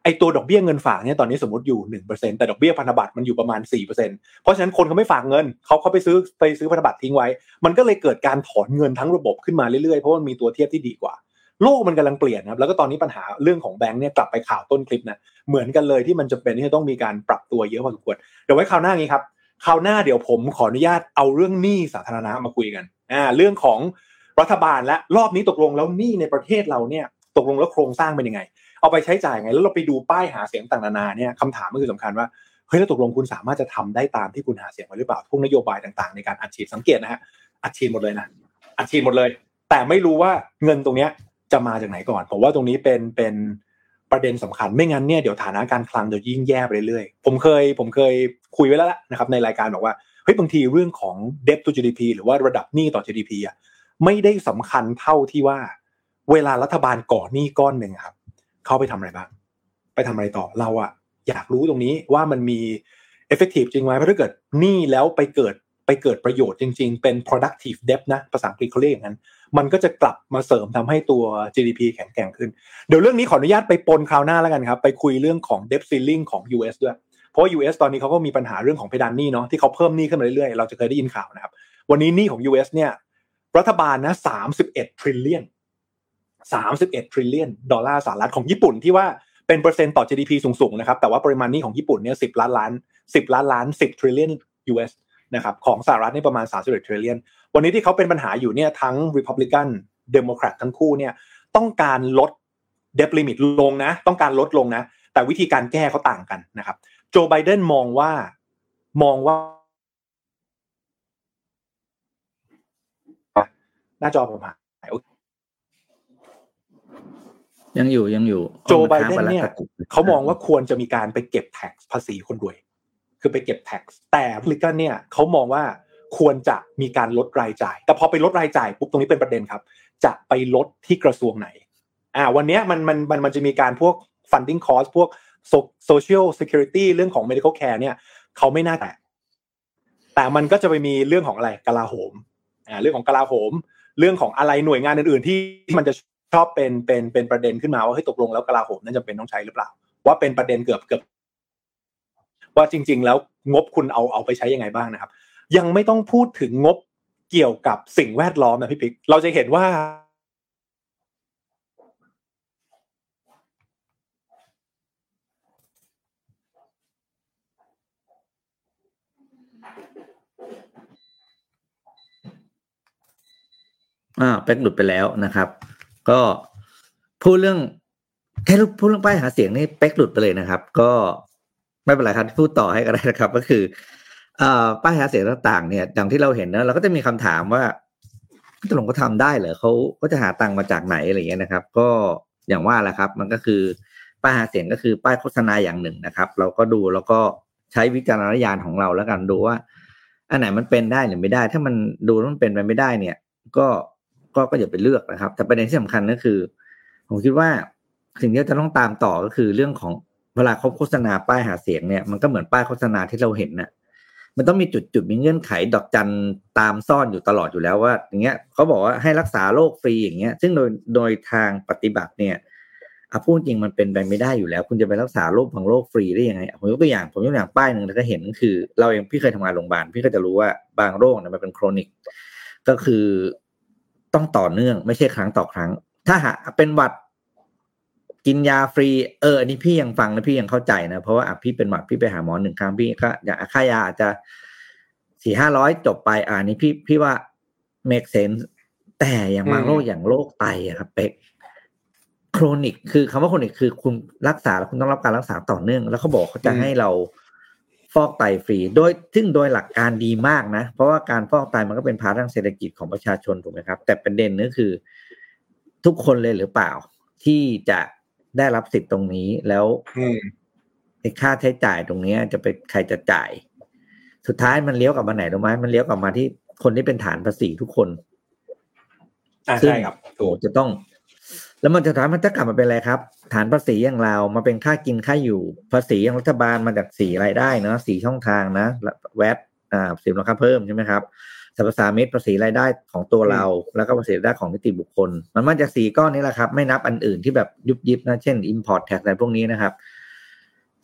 ไอ้ตัวดอกเบี้ยเงินฝากเนี่ยตอนนี้สมมติอยู่ หนึ่งเปอร์เซ็นต์ แต่ดอกเบี้ยพันธบัตรมันอยู่ประมาณ สี่เปอร์เซ็นต์ เพราะฉะนั้นคนเขาไม่ฝากเงินเขาเขาไปซื้อไปซื้อพันธบัตรทิ้งไว้มันก็เลยเกิดการถอนเงินทั้งระบบขึ้นมาเรื่อยๆเพราะมันมีตัวเทียบที่ดีกว่าโลกมันกำลังเปลี่ยนครับแล้วก็ตอนนี้ปัญหาเรื่องของแบงค์เนี่ยกลับไปข่าวต้นคลิปนะเหมือนกันเลยที่มันจะเป็นที่จะต้องมีการปรับตัวเยอะพอสมควรเดี๋ยวไว้คราวหน้างี้ครับคราวหน้าเดี๋ยวผมขออนุญาตเอาเรื่องหนี้สาธารณะมาคุยกันอ่าเรื่องของรัฐบาลและรอบนี้ตกลงแล้วหนี้ในประเทศเราเนี่ยตกลงแล้วโครงสร้างเป็นยังไงเอาไปใช้จ่ายไงแล้วเราไปดูป้ายหาเสียงต่างนานาเนี่ยคำถามก็คือสำคัญว่าเฮ้ยแล้วตกลงคุณสามารถจะทำได้ตามที่คุณหาเสียงไว้หรือเปล่าพวกนโยบายต่างๆในการอัดฉีดสังเกตนะฮะอัดฉีดหมดเลยนะอัดฉีดหมดเลยแต่ไม่รู้ว่าเงินตรงเนี้ยจะมาจากไหนก่อนผมว่าตรงนี้เป็นเป็นประเด็นสำคัญไม่งั้นเนี่ยเดี๋ยวฐานะการคลังเดี๋ยวยิ่งแย่ไปเรื่อยๆผมเคยผมเคยคุยไว้แล้วนะครับในรายการบอกว่าเฮ้ยบางทีเรื่องของ Debt to จี ดี พี หรือว่าระดับหนี้ต่อ จี ดี พี อ่ะไม่ได้สำคัญเท่าที่ว่าเวลารัฐบาลก่อหนี้ก้อนนึงครับเขาไปทำอะไรบ้างไปทำอะไรต่อเราอ่ะอยากรู้ตรงนี้ว่ามันมี effective จริงไหมเพราะถ้าเกิดหนี้แล้วไปเกิดไปเกิดประโยชน์จริงๆเป็น productive debt นะภาษาอังกฤษเขาเรียกอย่างนั้นมันก็จะกลับมาเสริมทำให้ตัว จี ดี พี แข็งแกร่งขึ้นเดี๋ยวเรื่องนี้ขออนุญาตไปปนคราวหน้าแล้วกันครับไปคุยเรื่องของ debt ceiling ของ ยู เอส ด้วยเพราะว่า ยู เอส ตอนนี้เขาก็มีปัญหาเรื่องของเพดานหนี้เนาะที่เขาเพิ่มหนี้ขึ้นมาเรื่อยๆเราจะเคยได้ยินข่าวนะครับวันนี้หนี้ของ ยู เอส เนี่ยรัฐบาลนะสามสิบเอ็ด trillion สามสิบเอ็ด trillion ดอลลาร์สหรัฐของญี่ปุ่นที่ว่าเป็นเปอร์เซ็นต์ต่อ จี ดี พี สูงๆนะครับแต่ว่าปริมาณหนี้ของญี่ปุ่นเนี่ยสิบล้านล้านสิบล้านล้าน สิบ trillion ยู เอส นะครับของสหรัฐนี่ประมาณสามสิบเอ็ด trillion วันนี้ที่เขาเป็นปัญหาอยู่เนี่ยทั้ง Republican Democrat ทั้งคู่เนี่ยต้องการลด Debt Limit ลงนะต้องการลดลงนะแต่วิธีการแก้เขาต่างกันนะครับโจไบเดนมองว่ามองว่าหน้าจอผมหายยังอยู่ยังอยู่โจไบเดนเนี่ยเขามองว่าควรจะมีการไปเก็บ tax ภาษีคนรวยคือไปเก็บ tax แต่ริกเกอร์เนี่ยเขามองว่าควรจะมีการลดรายจ่ายแต่พอไปลดรายจ่ายปุ๊บตรงนี้เป็นประเด็นครับจะไปลดที่กระทรวงไหนอ่าวันนี้มันมันมันมันจะมีการพวก funding cost พวก social security เรื่องของ medical care เนี่ยเขาไม่น่าแตะแต่มันก็จะไปมีเรื่องของอะไรกลาโหมอ่าเรื่องของกลาโหมเรื่องของอะไรหน่วยงานอื่นๆที่มันจะชอบเป็นเป็นเป็นประเด็นขึ้นมาว่าเฮ้ยตกลงแล้วกลาโหมนั้นจำเป็นต้องใช้หรือเปล่าว่าเป็นประเด็นเกือบเกือบว่าจริงๆแล้วงบคุณเอาเอาไปใช้ยังไงบ้างนะครับยังไม่ต้องพูดถึงงบเกี่ยวกับสิ่งแวดล้อมนะพี่ปิ๊กเราจะเห็นว่าอ่าแป๊กหลุดไปแล้วนะครับก็พูดเรื่องแค่พูดเรื่องป้ายหาเสียงนี่แป๊กหลุดไปเลยนะครับก็ไม่เป็นไรครับพูดต่อให้ก็ได้นะครับก็คืออ่าป้ายหาเสียงต่างๆเนี่ยอย่างที่เราเห็นนะเราก็จะมีคำถามว่าตกลงก็ทำได้เหรอเขาก็จะหาตังค์มาจากไหนอะไรอย่างเงี้ยนะครับก็อย่างว่าแหละครับมันก็คือป้ายหาเสียงก็คือป้ายโฆษณาอย่างหนึ่งนะครับเราก็ดูแล้วก็ใช้วิจารณญาณของเราแล้วกันดูว่าอันไหนมันเป็นได้หรือไม่ได้ถ้ามันดูแล้วมันเป็นไปไม่ได้เนี่ยก็ก็ก็อย่าไปเลือกนะครับแต่ประเด็นที่สำคัญก็คือผมคิดว่าสิ่งที่จะต้องตามต่อก็คือเรื่องของเวลาเขาโฆษณาป้ายหาเสียงเนี่ยมันก็เหมือนป้ายโฆษณาที่เราเห็นน่ะมันต้องมีจุดจุดมีเงื่อนไขดอกจันตามซ่อนอยู่ตลอดอยู่แล้วว่าอย่างเงี้ยเขาบอกว่าให้รักษาโรคฟรีอย่างเงี้ยซึ่งโดยโดยทางปฏิบัติเนี่ยเอาพูดจริงมันเป็นไปไม่ได้อยู่แล้วคุณจะไปรักษาโรคบางโรคฟรีได้ยังไงผมยกตัวอย่างผมยกตัวอย่างป้ายนึงแล้วก็เห็นคือเราเองพี่เคยทำงานโรงพยาบาลพี่ก็จะรู้ว่าบางโรคเนี่ยมันเป็นโครนิกก็คือต้องต่อเนื่องไม่ใช่ครั้งต่อครั้งถ้าหากเป็นหวัดกินยาฟรีเอออันนี้พี่ยังฟังนะพี่ยังเข้าใจนะเพราะว่าอ่ะพี่เป็นหวัดพี่ไปหาหมอหนึ่งครั้งพี่ก็อย่างค่ายาอาจจะ สี่ถึงห้าร้อย จบไปอ่านี่พี่พี่ว่า make sense แต่อย่างบางโรคอย่างโรคไตอะครับเป๊กโครนิกคือคำว่าโครนิกคือคุณรักษาแล้วคุณต้องรับการรักษาต่อเนื่องแล้วเขาบอกเขาจะให้เราฟอกไตฟรีโดยซึ่งโดยหลักการดีมากนะเพราะว่าการฟอกไตมันก็เป็นภาระทางเศรษฐกิจของประชาชนถูกไหมครับแต่ประเด็นนึงคือทุกคนเลยหรือเปล่า ที่จะได้รับสิทธิ์ตรงนี้แล้วไอ้ค่าใช้จ่ายตรงนี้จะเป็นใครจะจ่ายสุดท้ายมันเลี้ยวกลับมาไหนรู้ไหมมันเลี้ยวกลับมาที่คนที่เป็นฐานภาษีทุกคนใช่ครับโอ้จะต้องแล้วมันจะถามมันจะกลับมาเป็นอะไรครับฐานภาษีอย่างเรามาเป็นค่ากินค่าอยู่ภาษีอย่างรัฐบาลมาจากสี่รายได้เนาะสี่ช่องทางนะแวตอ่าภาษีมูลค่าเพิ่มใช่ไหมครับสรรพสามิตภาษีรายได้ของตัวเราแล้วก็ภาษีรายได้ของนิติบุคคลมันมาจากสี่ก้อนนี้แหละครับไม่นับอันอื่นที่แบบยุบยิบนะเช่น import tax อะไรพวกนี้นะครับ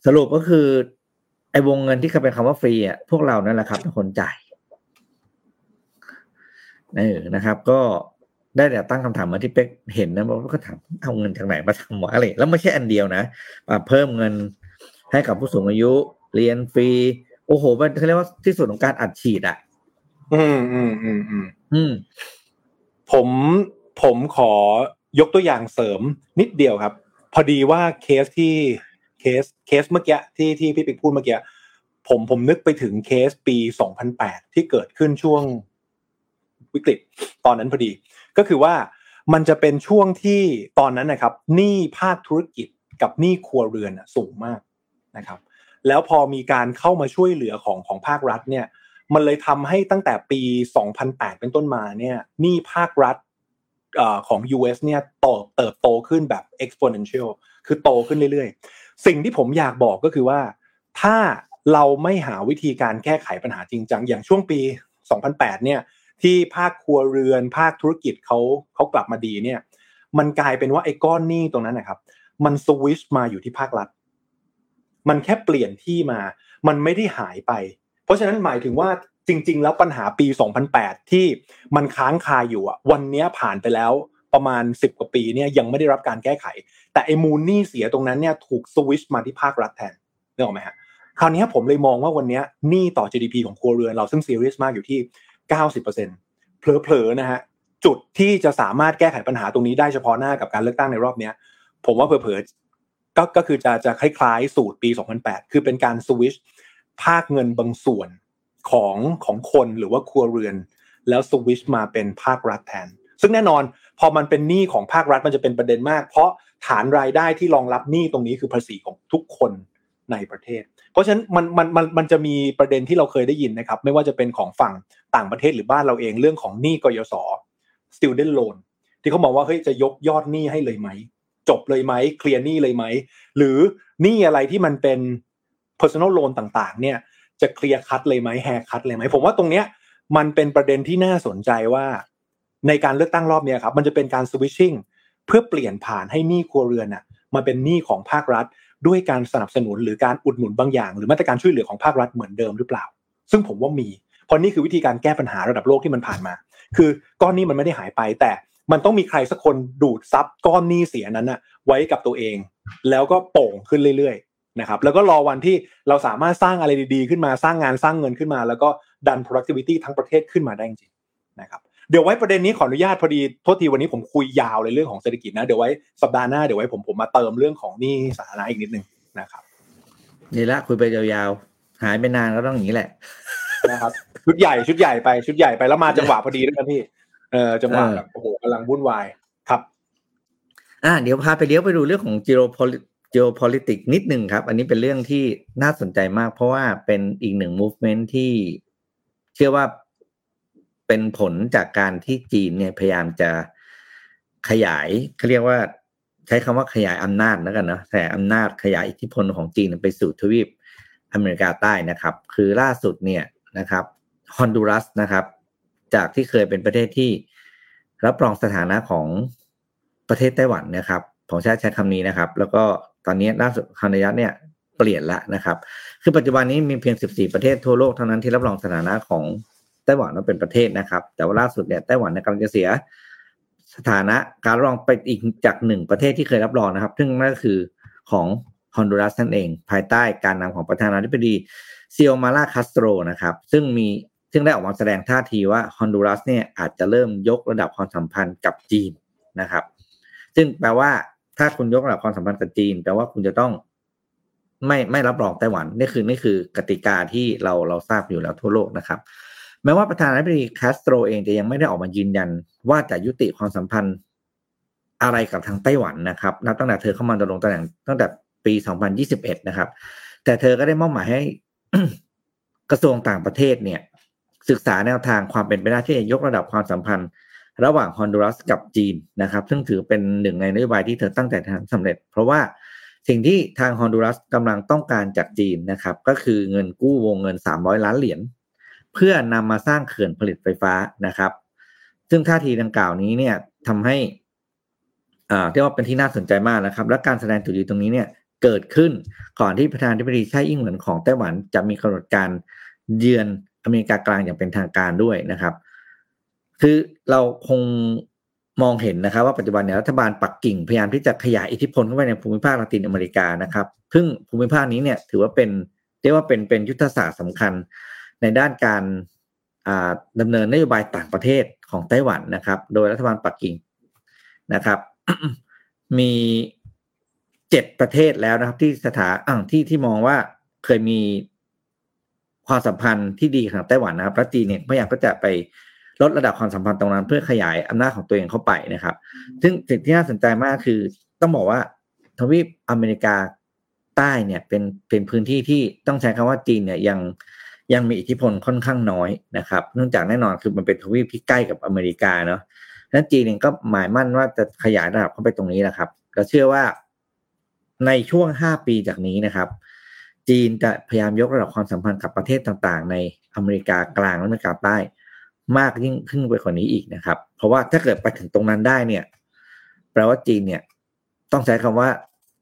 สรุปก็คือไอ้วงเงินที่เคยเป็นคำว่าฟรีอ่ะพวกเรานั่นแหละครับเป็นคนจ่ายเออนะครับก็ได้แต่ตั้งคำถามมาที่เป๊กเห็นนะว่าก็ถามเอาเงินจากไหนมาทำหมออะไรแล้วไม่ใช่อันเดียวนะเพิ่มเงินให้กับผู้สูงอายุเรียนฟรีโอ้โหมันเขาเรียกว่าที่สุดของการอัดฉีดอ่ะอืมอืมอืมอืมอืมผมผมขอยกตัวอย่างเสริมนิดเดียวครับพอดีว่าเคสที่เคสเคสเมื่อกี้ที่ที่พี่ปิ๊กพูดเมื่อกี้ผมผมนึกไปถึงเคสปีสองพันแปดที่เกิดขึ้นช่วงวิกฤตตอนนั้นพอดีก็คือว่ามันจะเป็นช่วงที่ตอนนั้นนะครับหนี้ภาคธุรกิจกับหนี้ครัวเรือนสูงมากนะครับแล้วพอมีการเข้ามาช่วยเหลือของของภาครัฐเนี่ยมันเลยทำให้ตั้งแต่ปีสองพันแปดเป็นต้นมาเนี่ยหนี้ภาครัฐเอ่อของ ยู เอส เนี่ยเติบเติบโตขึ้นแบบ exponential คือโตขึ้นเรื่อยๆสิ่งที่ผมอยากบอกก็คือว่าถ้าเราไม่หาวิธีการแก้ไขปัญหาจริงจังอย่างช่วงปีสองพันแปดเนี่ยที่ภาคครัวเรือนภาคธุรกิจเขาเขากลับมาดีเนี่ยมันกลายเป็นว่าไอ้ก้อนหนี้ตรงนั้นนะครับมันสวิชมาอยู่ที่ภาครัฐมันแค่เปลี่ยนที่มามันไม่ได้หายไปเพราะฉะนั้นหมายถึงว่าจริงๆแล้วปัญหาปีสองพันแปดที่มันค้างคาอยู่อ่ะวันนี้ผ่านไปแล้วประมาณสิบกว่าปีเนี่ยยังไม่ได้รับการแก้ไขแต่ไอ้มูลหนี้เสียตรงนั้นเนี่ยถูกสวิชมาที่ภาครัฐแทนนึกออกไหมฮะคราวนี้ผมเลยมองว่าวันนี้หนี้ต่อ จี ดี พี ของครัวเรือนเราซึ่งซีเรียสมากอยู่ที่เก้าสิบเปอร์เซ็นต์ เผลอๆนะฮะจุดที่จะสามารถแก้ไขปัญหาตรงนี้ได้เฉพาะหน้ากับการเลือกตั้งในรอบนี้ผมว่าเผลอๆก็ก็คือจะจะคล้ายๆสูตรปีสองพันแปดคือเป็นการสวิชภาคเงินบางส่วนของของคนหรือว่าครัวเรือนแล้วสวิชมาเป็นภาครัฐแทนซึ่งแน่นอนพอมันเป็นหนี้ของภาครัฐมันจะเป็นประเด็นมากเพราะฐานรายได้ที่รองรับหนี้ตรงนี้คือภาษีของทุกคนในประเทศเพราะฉะนั้นมันมันมันมันจะมีประเด็นที่เราเคยได้ยินนะครับไม่ว่าจะเป็นของฝั่งต่างประเทศหรือบ้านเราเองเรื่องของหนี้กยศ Student Loan ที่เขามองว่าเฮ้ยจะยกยอดหนี้ให้เลยไหมจบเลยไหมเคลียร์หนี้เลยไหมหรือหนี้อะไรที่มันเป็น personal loan ต่างๆเนี่ยจะเคลียร์คัทเลยไหมแฮร์คัทเลยไหมผมว่าตรงเนี้ยมันเป็นประเด็นที่น่าสนใจว่าในการเลือกตั้งรอบเนี้ยครับมันจะเป็นการ switching เพื่อเปลี่ยนผ่านให้หนี้ครัวเรือนน่ะมาเป็นหนี้ของภาครัฐด้วยการสนับสนุนหรือการอุดหนุนบางอย่างหรือมาตรการช่วยเหลือของภาครัฐเหมือนเดิมหรือเปล่าซึ่งผมว่ามีเพราะนี่คือวิธีการแก้ปัญหาระดับโลกที่มันผ่านมาคือก้อนนี้มันไม่ได้หายไปแต่มันต้องมีใครสักคนดูดซับก้อนนี้เสียนั้นน่ะไว้กับตัวเองแล้วก็โป่งขึ้นเรื่อยๆนะครับแล้วก็รอวันที่เราสามารถสร้างอะไรดีๆขึ้นมาสร้างงานสร้างเงินขึ้นมาแล้วก็ดัน productivity ทั้งประเทศขึ้นมาได้จริงๆนะครับเดี๋ยวไว้ประเด็นนี้ขออนุญาตพอดีโทษทีวันนี้ผมคุยยาวเลยเรื่องของเศรษฐกิจนะเดี๋ยวไว้สัปดาห์หน้าเดี๋ยวไว้ผมผมมาเติมเรื่องของหนี้สาธารณะอีกนิดนึงนะครับนี่ละคุยไปยาวๆหายไปนานก็ต้องอย่างนี้แหละนะครับชุดใหญ่ชุดใหญ่ไปชุดใหญ่ไปแล้วมาจังหวะพอดีด้วยนะพี่เออจังหวะแบบโอ้โหกำลังวุ่นวายครับอ่าเดี๋ยวพาไปเลี้ยวไปดูเรื่องของ geopolitics นิดนึงครับอันนี้เป็นเรื่องที่น่าสนใจมากเพราะว่าเป็นอีกหนึ่ง movement ที่เชื่อว่าเป็นผลจากการที่จีนเนี่ยพยายามจะขยายเขาเรียกว่าใช้คำว่าขยายอำนาจแล้วกันเนาะแต่อำนาจขยายอิทธิพลของจีนไปสู่ทวีปอเมริกาใต้นะครับคือล่าสุดเนี่ยนะครับฮอนดูรัสนะครับจากที่เคยเป็นประเทศที่รับรองสถานะของประเทศไต้หวันนะครับผมใช้ใช้คำนี้นะครับแล้วก็ตอนนี้ล่าสุดฮอนดูรัสเนี่ยเปลี่ยนละนะครับคือปัจจุบันนี้มีเพียงสิบสี่ประเทศทั่วโลกเท่านั้นที่รับรองสถานะของไต้หวันมันเป็นประเทศนะครับแต่ว่าล่าสุดเนี่ยไต้หวันกำลังจะเสียสถานะการรับรองไปอีกจากหนึ่งประเทศที่เคยรับรองนะครับซึ่งนั่นก็คือของฮอนดูรัสนั่นเองภายใต้การนำของประธานาธิบดีเซียวมาลาคาสโตรนะครับซึ่งมีซึ่งได้ออกมาแสดงท่าทีว่าฮอนดูรัสเนี่ยอาจจะเริ่มยกระดับความสัมพันธ์กับจีนนะครับซึ่งแปลว่าถ้าคุณยกระดับความสัมพันธ์กับจีนแปลว่าคุณจะต้องไม่ไม่รับรองไต้หวันนี่คือนี่คือกติกาที่เราเราทราบอยู่แล้วทั่วโลกนะครับแม้ว่าประธานาธิบดีคาสโตรเองจะยังไม่ได้ออกมายืนยันว่าจะยุติความสัมพันธ์ อะไรกับทางไต้หวันนะครับนับตั้งแต่เธอเข้ามาดำรงตำแหน่งตั้งแต่ปีสองพันยี่สิบเอ็ดนะครับแต่เธอก็ได้มอบหมายให้ กระทรวงต่างประเทศเนี่ยศึกษาแนวทางความเป็นไปได้ที่จะยกระดับความสัมพันธ์ระหว่างฮอนดูรัสกับจีนนะครับซึ่งถือเป็นหนึ่งในนโยบายที่เธอตั้งแต่ทำสำเร็จเพราะว่าสิ่งที่ทางฮอนดูรัสกำลังต้องการจากจีนนะครับก็คือเงินกู้วงเงินสามร้อยล้านเหรียญเพื่อนำมาสร้างเขื่อนผลิตไฟฟ้านะครับซึ่งท่าทีดังกล่าวนี้เนี่ยทำให้อ่าเรียกว่าเป็นที่น่าสนใจมากนะครับและการแสดงจุดยืนตรงนี้เนี่ยเกิดขึ้นก่อนที่ประธานาธิบดีไช่อิงเหวินของไต้หวันจะมีกำหนดการเยือนอเมริกากลางอย่างเป็นทางการด้วยนะครับคือเราคงมองเห็นนะครับว่าปัจจุบันเนี่ยรัฐบาลปักกิ่งพยายามที่จะขยายอิทธิพลเข้าไปในภูมิภาคละตินอเมริกานะครับซึ่งภูมิภาคนี้เนี่ยถือว่าเป็นเรียกว่าเป็นเป็นยุทธศาสตร์สำคัญในด้านการอ่าดำเนินนโยบายต่างประเทศของไต้หวันนะครับโดยรัฐบาลปักกิ่งนะครับ มีเจ็ดประเทศแล้วนะครับที่สถาอ่างที่ที่มองว่าเคยมีความสัมพันธ์ที่ดีของไต้หวันนะครับและจีนเนี่ยพยายามก็จะไปลดระดับความสัมพันธ์ตรงนั้นเพื่อขยายอำนาจของตัวเองเข้าไปนะครับซึ่งสิ่งที่น่าสนใจมากคือต้องบอกว่าทวีปอเมริกาใต้เนี่ยเป็นเป็นพื้นที่ที่ต้องใช้คำว่าจีนเนี่ยยังยังมีอิทธิพลค่อนข้างน้อยนะครับเนื่องจากแน่นอนคือมันเป็นทวีปที่ใกล้กับอเมริกาเนาะนั้นจีนเองก็หมายมั่นว่าจะขยายระดับเข้าไปตรงนี้นะครับก็เชื่อว่าในช่วงห้าปีจากนี้นะครับจีนจะพยายามยกระดับความสัมพันธ์กับประเทศต่างๆในอเมริกากลางและอเมริกาใต้มากยิ่งขึ้นไปกว่านี้อีกนะครับเพราะว่าถ้าเกิดไปถึงตรงนั้นได้เนี่ยแปลว่าจีนเนี่ยต้องใช้คำว่า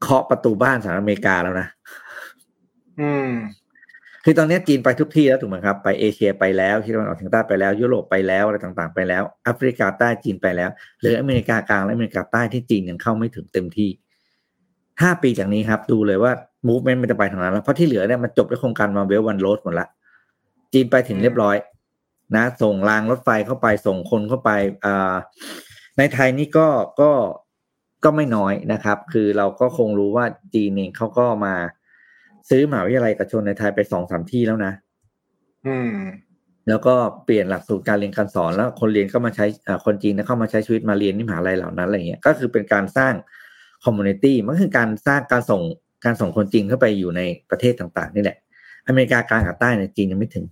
เคาะประตูบ้านสหรัฐอเมริกาแล้วนะอืมคือตอนนี้จีนไปทุกที่แล้วถูกไหมครับไปเอเชียไปแล้วที่ตะวันออกเฉียงใต้ไปแล้วยุโรปไปแล้วอะไรต่างๆไปแล้วแอฟริกาใต้จีนไปแล้วหรืออเมริกากลางและอเมริกาใต้ที่จีนยังเข้าไม่ถึงเต็มที่ห้าปีจากนี้ครับดูเลยว่ามูฟเมนต์มันจะไปทางนั้นแล้วเพราะที่เหลือเนี่ยมันจบด้วยโครงการมาเวลวันโรดหมดละจีนไปถึงเรียบร้อยนะส่งรางรถไฟเข้าไปส่งคนเข้าไปในไทยนี่ก็ก็ก็ไม่น้อยนะครับคือเราก็คงรู้ว่าจีนเองเขาก็มาซื้อมหาวิทยาลัยเอกชนในไทยไป สองสาม ที่แล้วนะอืมแล้วก็เปลี่ยนหลักสูตรการเรียนการสอนแล้วคนเรียนก็มาใช้อ่าคนจีนเข้ามาใช้ชีวิตมาเรียนที่มหาวิทยาลัยเหล่านั้นอะไรเงี้ยก็คือเป็นการสร้างคอมมูนิตี้มันคือการสร้างการส่งการส่งคนจีนเข้าไปอยู่ในประเทศต่างๆนี่แหละอเมริกากลางกับใต้เนี่ยจีนยังไม่ถึง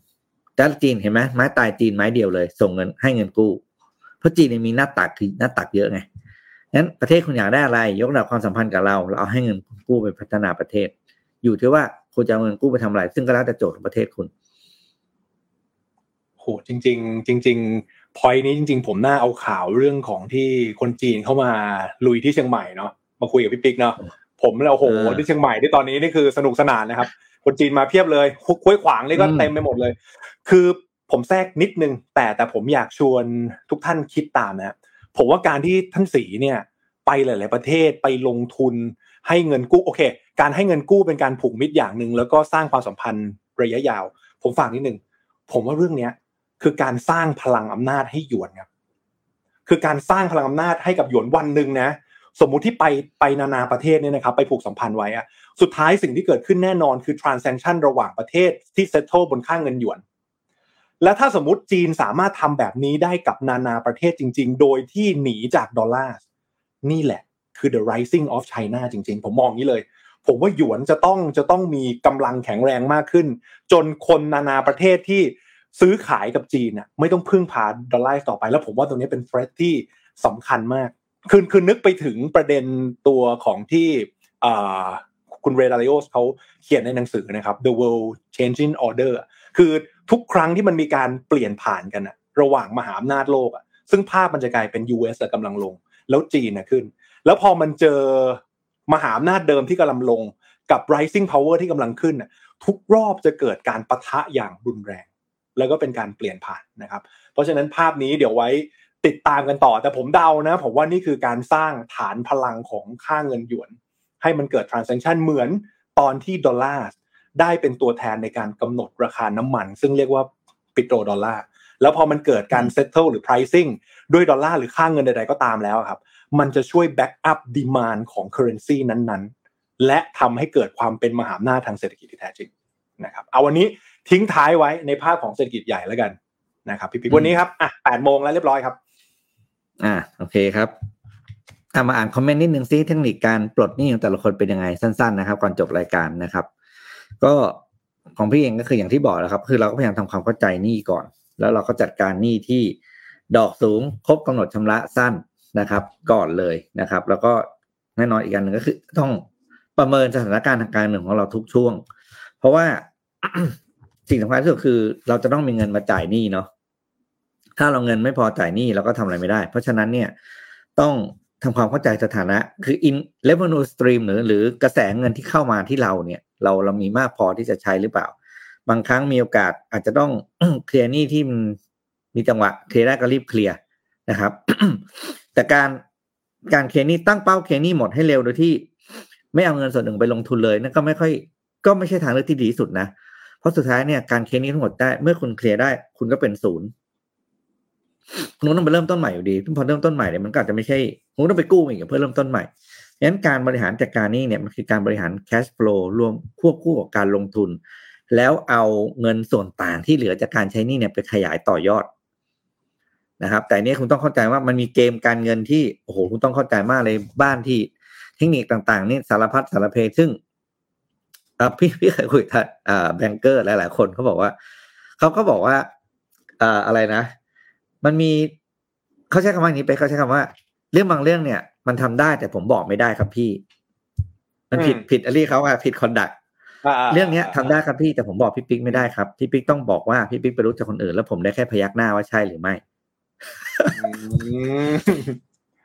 แต่จีนเห็นไหมไม้ตายจีนไม้เดียวเลยส่งเงินให้เงินกู้เพราะจีนเนี่ยมีหน้าตักคือหน้าตักเยอะไงงั้นประเทศคุณอยากได้อะไรยกระดับความสัมพันธ์กับเราเราเอาให้เงินกู้ไปพัฒนาประเทศอยู่ที่ว่าคุณจะเอาเงินกู้ไปทำอะไรซึ่งก็แล้วแต่โจทย์ของประเทศคุณโหจริงจริงจริงๆ point นี้จริงๆผมน่าเอาข่าวเรื่องของที่คนจีนเข้ามาลุยที่เชียงใหม่เนาะมาคุยกับพี่ปิ๊กเนาะผมแล้วโหที่เชียงใหม่ที่ตอนนี้นี่คือสนุกสนานนะครับคนจีนมาเพียบเลยคุ้ยขวางนี่ก็เต็มไปหมดเลยคือผมแทรกนิดนึงแต่แต่ผมอยากชวนทุกท่านคิดตามนะผมว่าการที่ท่านสีเนี่ยไปหลายๆประเทศไปลงทุนให้เงินกู้โอเคการให้เงินกู้เป็นการผูกมิตรอย่างนึงแล้วก็สร้างความสัมพันธ์ระยะยาวผมฝากนิดนึงผมว่าเรื่องเนี้ยคือการสร้างพลังอำนาจให้หยวนครับคือการสร้างพลังอำนาจให้กับหยวนวันนึงนะสมมุติที่ไปไปนานาประเทศเนี่ยนะครับไปผูกสัมพันธ์ไว้อะสุดท้ายสิ่งที่เกิดขึ้นแน่นอนคือ transaction ระหว่างประเทศที่ settle บนค่าเงินหยวนและถ้าสมมุติจีนสามารถทำแบบนี้ได้กับนานาประเทศจริงๆโดยที่หนีจากดอลลาร์นี่แหละคือ the rising of China จริงๆผมมองนี้เลยผมว่าหยวนจะต้องจะต้องมีกำลังแข็งแรงมากขึ้นจนคนนานาประเทศที่ซื้อขายกับจีนน่ะไม่ต้องพึ่งพาดอลลาร์ต่อไปแล้วผมว่าตรงนี้เป็น threat ที่สำคัญมากคือคือนึกไปถึงประเด็นตัวของที่คุณเรดาริโอสเขาเขียนในหนังสือนะครับ The World Changing Order คือทุกครั้งที่มันมีการเปลี่ยนผ่านกันอะระหว่างมหาอำนาจโลกอะซึ่งภาพมันจะกลายเป็น ยู เอส กำลังลงแล้วจีนนะขึ้นแล้วพอมันเจอมหาอำนาจเดิมที่กำลังลงกับ rising power ที่กำลังขึ้นน่ะทุกรอบจะเกิดการปะทะอย่างรุนแรงแล้วก็เป็นการเปลี่ยนผ่านนะครับเพราะฉะนั้นภาพนี้เดี๋ยวไว้ติดตามกันต่อแต่ผมเดานะผมว่านี่คือการสร้างฐานพลังของค่าเงินหยวนให้มันเกิด transaction เหมือนตอนที่ดอลลาร์ได้เป็นตัวแทนในการกำหนดราคาน้ำมันซึ่งเรียกว่าปิโตรดอลลาร์แล้วพอมันเกิดการ settle หรือ pricing ด้วยดอลลาร์หรือค่าเงินใดๆก็ตามแล้วครับมันจะช่วย back up demand ของ currency นั้นๆและทำให้เกิดความเป็นมหาอำนาจทางเศรษฐกิจที่แท้จริงนะครับเอาวันนี้ทิ้งท้ายไว้ในภาพของเศรษฐกิจใหญ่แล้วกันนะครับพี่ปิ๊กวันนี้ครับอ่ะ แปดโมงแล้วเรียบร้อยครับอ่าโอเคครับ เอามาอ่านคอมเมนต์นิดนึงซิเทคนิคการปลดหนี้ของแต่ละคนเป็นยังไงสั้นๆนะครับก่อนจบรายการนะครับก็ของพี่เองก็คืออย่างที่บอกแล้วครับคือเราก็พยายามทำความเข้าใจหนี้ก่อนแล้วเราก็จัดการหนี้ที่ดอกสูงครบกำหนดชำระสั้นนะครับก่อนเลยนะครับแล้วก็แน่นอนอีกอันหนึ่งก็คือต้องประเมินสถานการณ์ทางการเงินของเราทุกช่วงเพราะว่า สิ่งสำคัญที่สุดคือเราจะต้องมีเงินมาจ่ายหนี้เนาะถ้าเราเงินไม่พอจ่ายหนี้เราก็ทำอะไรไม่ได้เพราะฉะนั้นเนี่ยต้องทำความเข้าใจสถานะคือ in revenue stream หรือหรือกระแสเงินที่เข้ามาที่เราเนี่ยเราเรามีมากพอที่จะใช้หรือเปล่าบางครั้งมีโอกาสอาจจะต้องเคลียร์หนี้ที่มีจังหวะเคลียร์ได้ก็รีบเคลียร์นะครับ แต่การการเคลียร์หนี้ตั้งเป้าเคลียร์หนี้หมดให้เร็วโดยที่ไม่เอาเงินส่วนหนึ่งไปลงทุนเลยนั่นก็ไม่ค่อยก็ไม่ใช่ทางเลือกที่ดีที่สุดนะเพราะสุดท้ายเนี่ยการเคลียร์หนี้ทั้งหมดได้เมื่อคุณเคลียร์ได้คุณก็เป็นศูนย์คุณต้องไปเริ่มต้นใหม่อยู่ดีพอเริ่มต้นใหม่เนี่ยมันก็อาจจะไม่ใช่คุณต้องไปกู้อีกเพื่อเริ่มต้นใหม่งั้นการบริหารจัดการหนี้เนี่ยมันคือการบริหารแคชฟลูรวมควบคู่กับการลงทุนแล้วเอาเงินส่วนต่างที่เหลือจากการใช้หนี้เนี่ยไปขยายต่อยอดนะครับแต่เนี่ยคุณต้องเข้าใจว่ามันมีเกมการเงินที่โอ้โหคุณต้องเข้าใจมากเลยบ้านที่เทคนิคต่างๆนี่สารพัดสารเพซึ่งพี่พี่เคยคุยกับแบงเกอร์หลายๆคนเขาบอกว่าเขาก็บอกว่าอะไรนะมันมีเขาใช้คำว่านี้ไปเขาใช้คำว่าเรื่องบางเรื่องเนี่ยมันทำได้แต่ผมบอกไม่ได้ครับพี่มันผิดผิดอะไรเขาอะผิดคอนดักเรื่องเนี้ยทำได้ครับพี่แต่ผมบอกพี่ปิ๊กไม่ได้ครับพี่ปิ๊กต้องบอกว่าพี่ปิ๊กไปรู้จักคนอื่นแล้วผมได้แค่พยักหน้าว่าใช่หรือไม่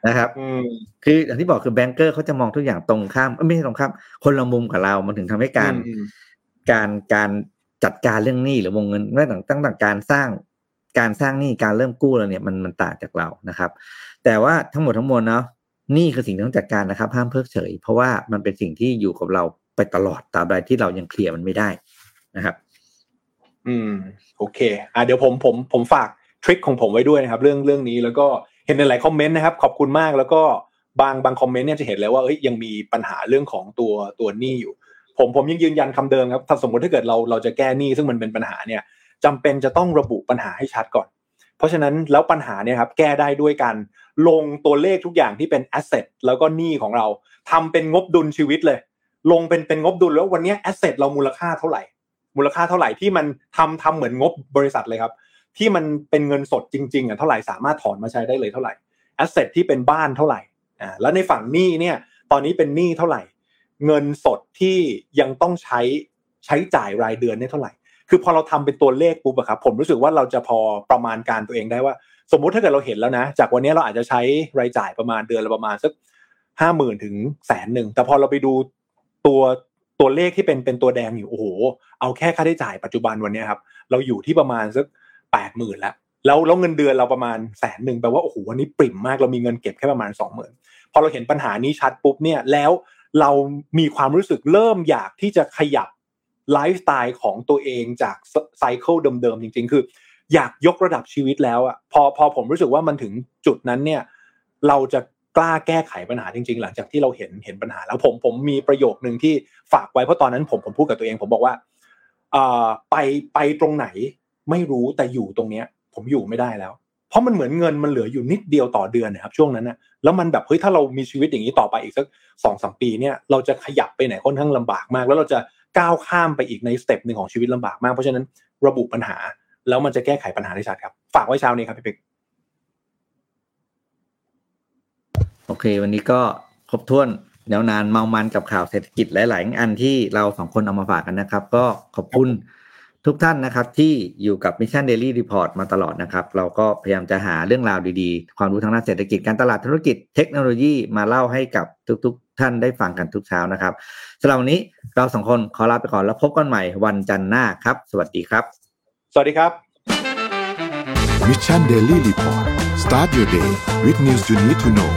นะครับคืออย่างที่บอกคือแบงเกอร์เขาจะมองทุกอย่างตรงข้ามไม่ใช่ตรงข้ามคนละมุมกับเรามันถึงทำให้การการการจัดการเรื่องหนี้หรือวงเงินเรื่องต่างต่างการสร้างการสร้างหนี้การเริ่มกู้เราเนี่ยมันมันต่างจากเรานะครับแต่ว่าทั้งหมดทั้งมวลเนาะหนี้คือสิ่งที่ต้องจัดการนะครับห้ามเพิกเฉยเพราะว่ามันเป็นสิ่งที่อยู่กับเราไปตลอดตราบใดที่เรายังเคลียร์มันไม่ได้นะครับอืมโอเคอ่ะเดี๋ยวผมผมผมฝากทริคของผมไว้ด้วยนะครับเรื่องเรื่องนี้แล้วก็เห็นในหลายคอมเมนต์นะครับขอบคุณมากแล้วก็บางบางคอมเมนต์เนี่ยจะเห็นแล้วว่าเอ้ยยังมีปัญหาเรื่องของตัวตัวหนี้อยู่ผมผมยังยืนยันคำเดิมครับถ้าสมมติถ้าเกิดเราเราจะแก้หนี้ซึ่งมันเป็นปัญหาเนี่ยจำเป็นจะต้องระบุปัญหาให้ชัดก่อนเพราะฉะนั้นแล้วปัญหาเนี่ยครับแก้ได้ด้วยการลงตัวเลขทุกอย่างที่เป็นแอสเซทแล้วก็หนี้ของเราทำเป็นงบดุลชีวิตเลยลงเป็นเป็นงบดุลแล้ววันนี้แอสเซทเรามูลค่าเท่าไหร่มูลค่าเท่าไหร่ที่มันทำทำเหมือนงบบริษัทเลยครับที่มันเป็นเงินสดจริงๆอ่ะเท่าไหร่สามารถถอนมาใช้ได้เลยเท่าไหร่แอสเซทที่เป็นบ้านเท่าไหร่อ่าแล้วในฝั่งหนี้เนี่ยตอนนี้เป็นหนี้เท่าไหร่เงินสดที่ยังต้องใช้ใช้จ่ายรายเดือนเนี่ยเท่าไหร่คือพอเราทำเป็นตัวเลขปุ๊บอะครับผมรู้สึกว่าเราจะพอประมาณการตัวเองได้ว่าสมมุติถ้าเกิดเราเห็นแล้วนะจากวันนี้เราอาจจะใช้รายจ่ายประมาณเดือนละประมาณสัก ห้าหมื่น ถึง หนึ่งแสน แต่พอเราไปดูตัวตัวเลขที่เป็นเป็นตัวแดงอยู่โอ้โหเอาแค่ค่าใช้จ่ายปัจจุบันวันนี้ครับเราอยู่ที่ประมาณสัก แปดหมื่น แล้วแล้วแล้วเงินเดือนเราประมาณ หนึ่งแสน แปลว่าโอ้โหวันนี้ปริ่มมากเรามีเงินเก็บแค่ประมาณ สองหมื่น พอเราเห็นปัญหานี้ชัดปุ๊บเนี่ยแล้วเรามีความรู้สึกเริ่มอยากที่จะขยับไลฟ์สไตล์ของตัวเองจากไซเคิลเดิมๆจริงๆคืออยากยกระดับชีวิตแล้วอ่ะพอพอผมรู้สึกว่ามันถึงจุดนั้นเนี่ยเราจะกล้าแก้ไขปัญหาจริงๆหลังจากที่เราเห็นเห็นปัญหาแล้วผมผมมีประโยคนึงที่ฝากไว้เพราะตอนนั้นผมผมพูดกับตัวเองผมบอกว่าเอ่อไปไปตรงไหนไม่รู้แต่อยู่ตรงเนี้ยผมอยู่ไม่ได้แล้วเพราะมันเหมือนเงินมันเหลืออยู่นิดเดียวต่อเดือนนะครับช่วงนั้นน่ะแล้วมันแบบเฮ้ยถ้าเรามีชีวิตอย่างนี้ต่อไปอีกสัก สองถึงสาม ปีเนี่ยเราจะขยับไปไหนค่อนข้างลำบากมากแล้วเราจะก้าวข้ามไปอีกในสเต็ปหนึ่งของชีวิตลำบากมากเพราะฉะนั้นระบุปัญหาแล้วมันจะแก้ไขปัญหาได้ชัดครับฝากไว้เช้านี้ครับพี่ปิ๊กโอเควันนี้ก็ครบถ้วนยาวนานเมามันกับข่าวเศรษฐกิจหลายๆอันที่เราสองคนเอามาฝากกันนะครับก็ขอบคุณทุกท่านนะครับที่อยู่กับ Mission Daily Report มาตลอดนะครับเราก็พยายามจะหาเรื่องราวดีๆความรู้ทางด้านเศรษฐกิจการตลาดธุรกิจเทคโนโลยีมาเล่าให้กับทุกๆท่านได้ฟังกันทุกเช้านะครับสำหรับวันนี้เราสองคนขอลาไปก่อนแล้วพบกันใหม่วันจันทร์หน้าครับสวัสดีครับสวัสดีครับ Mission Daily Report Start your day with news you need to know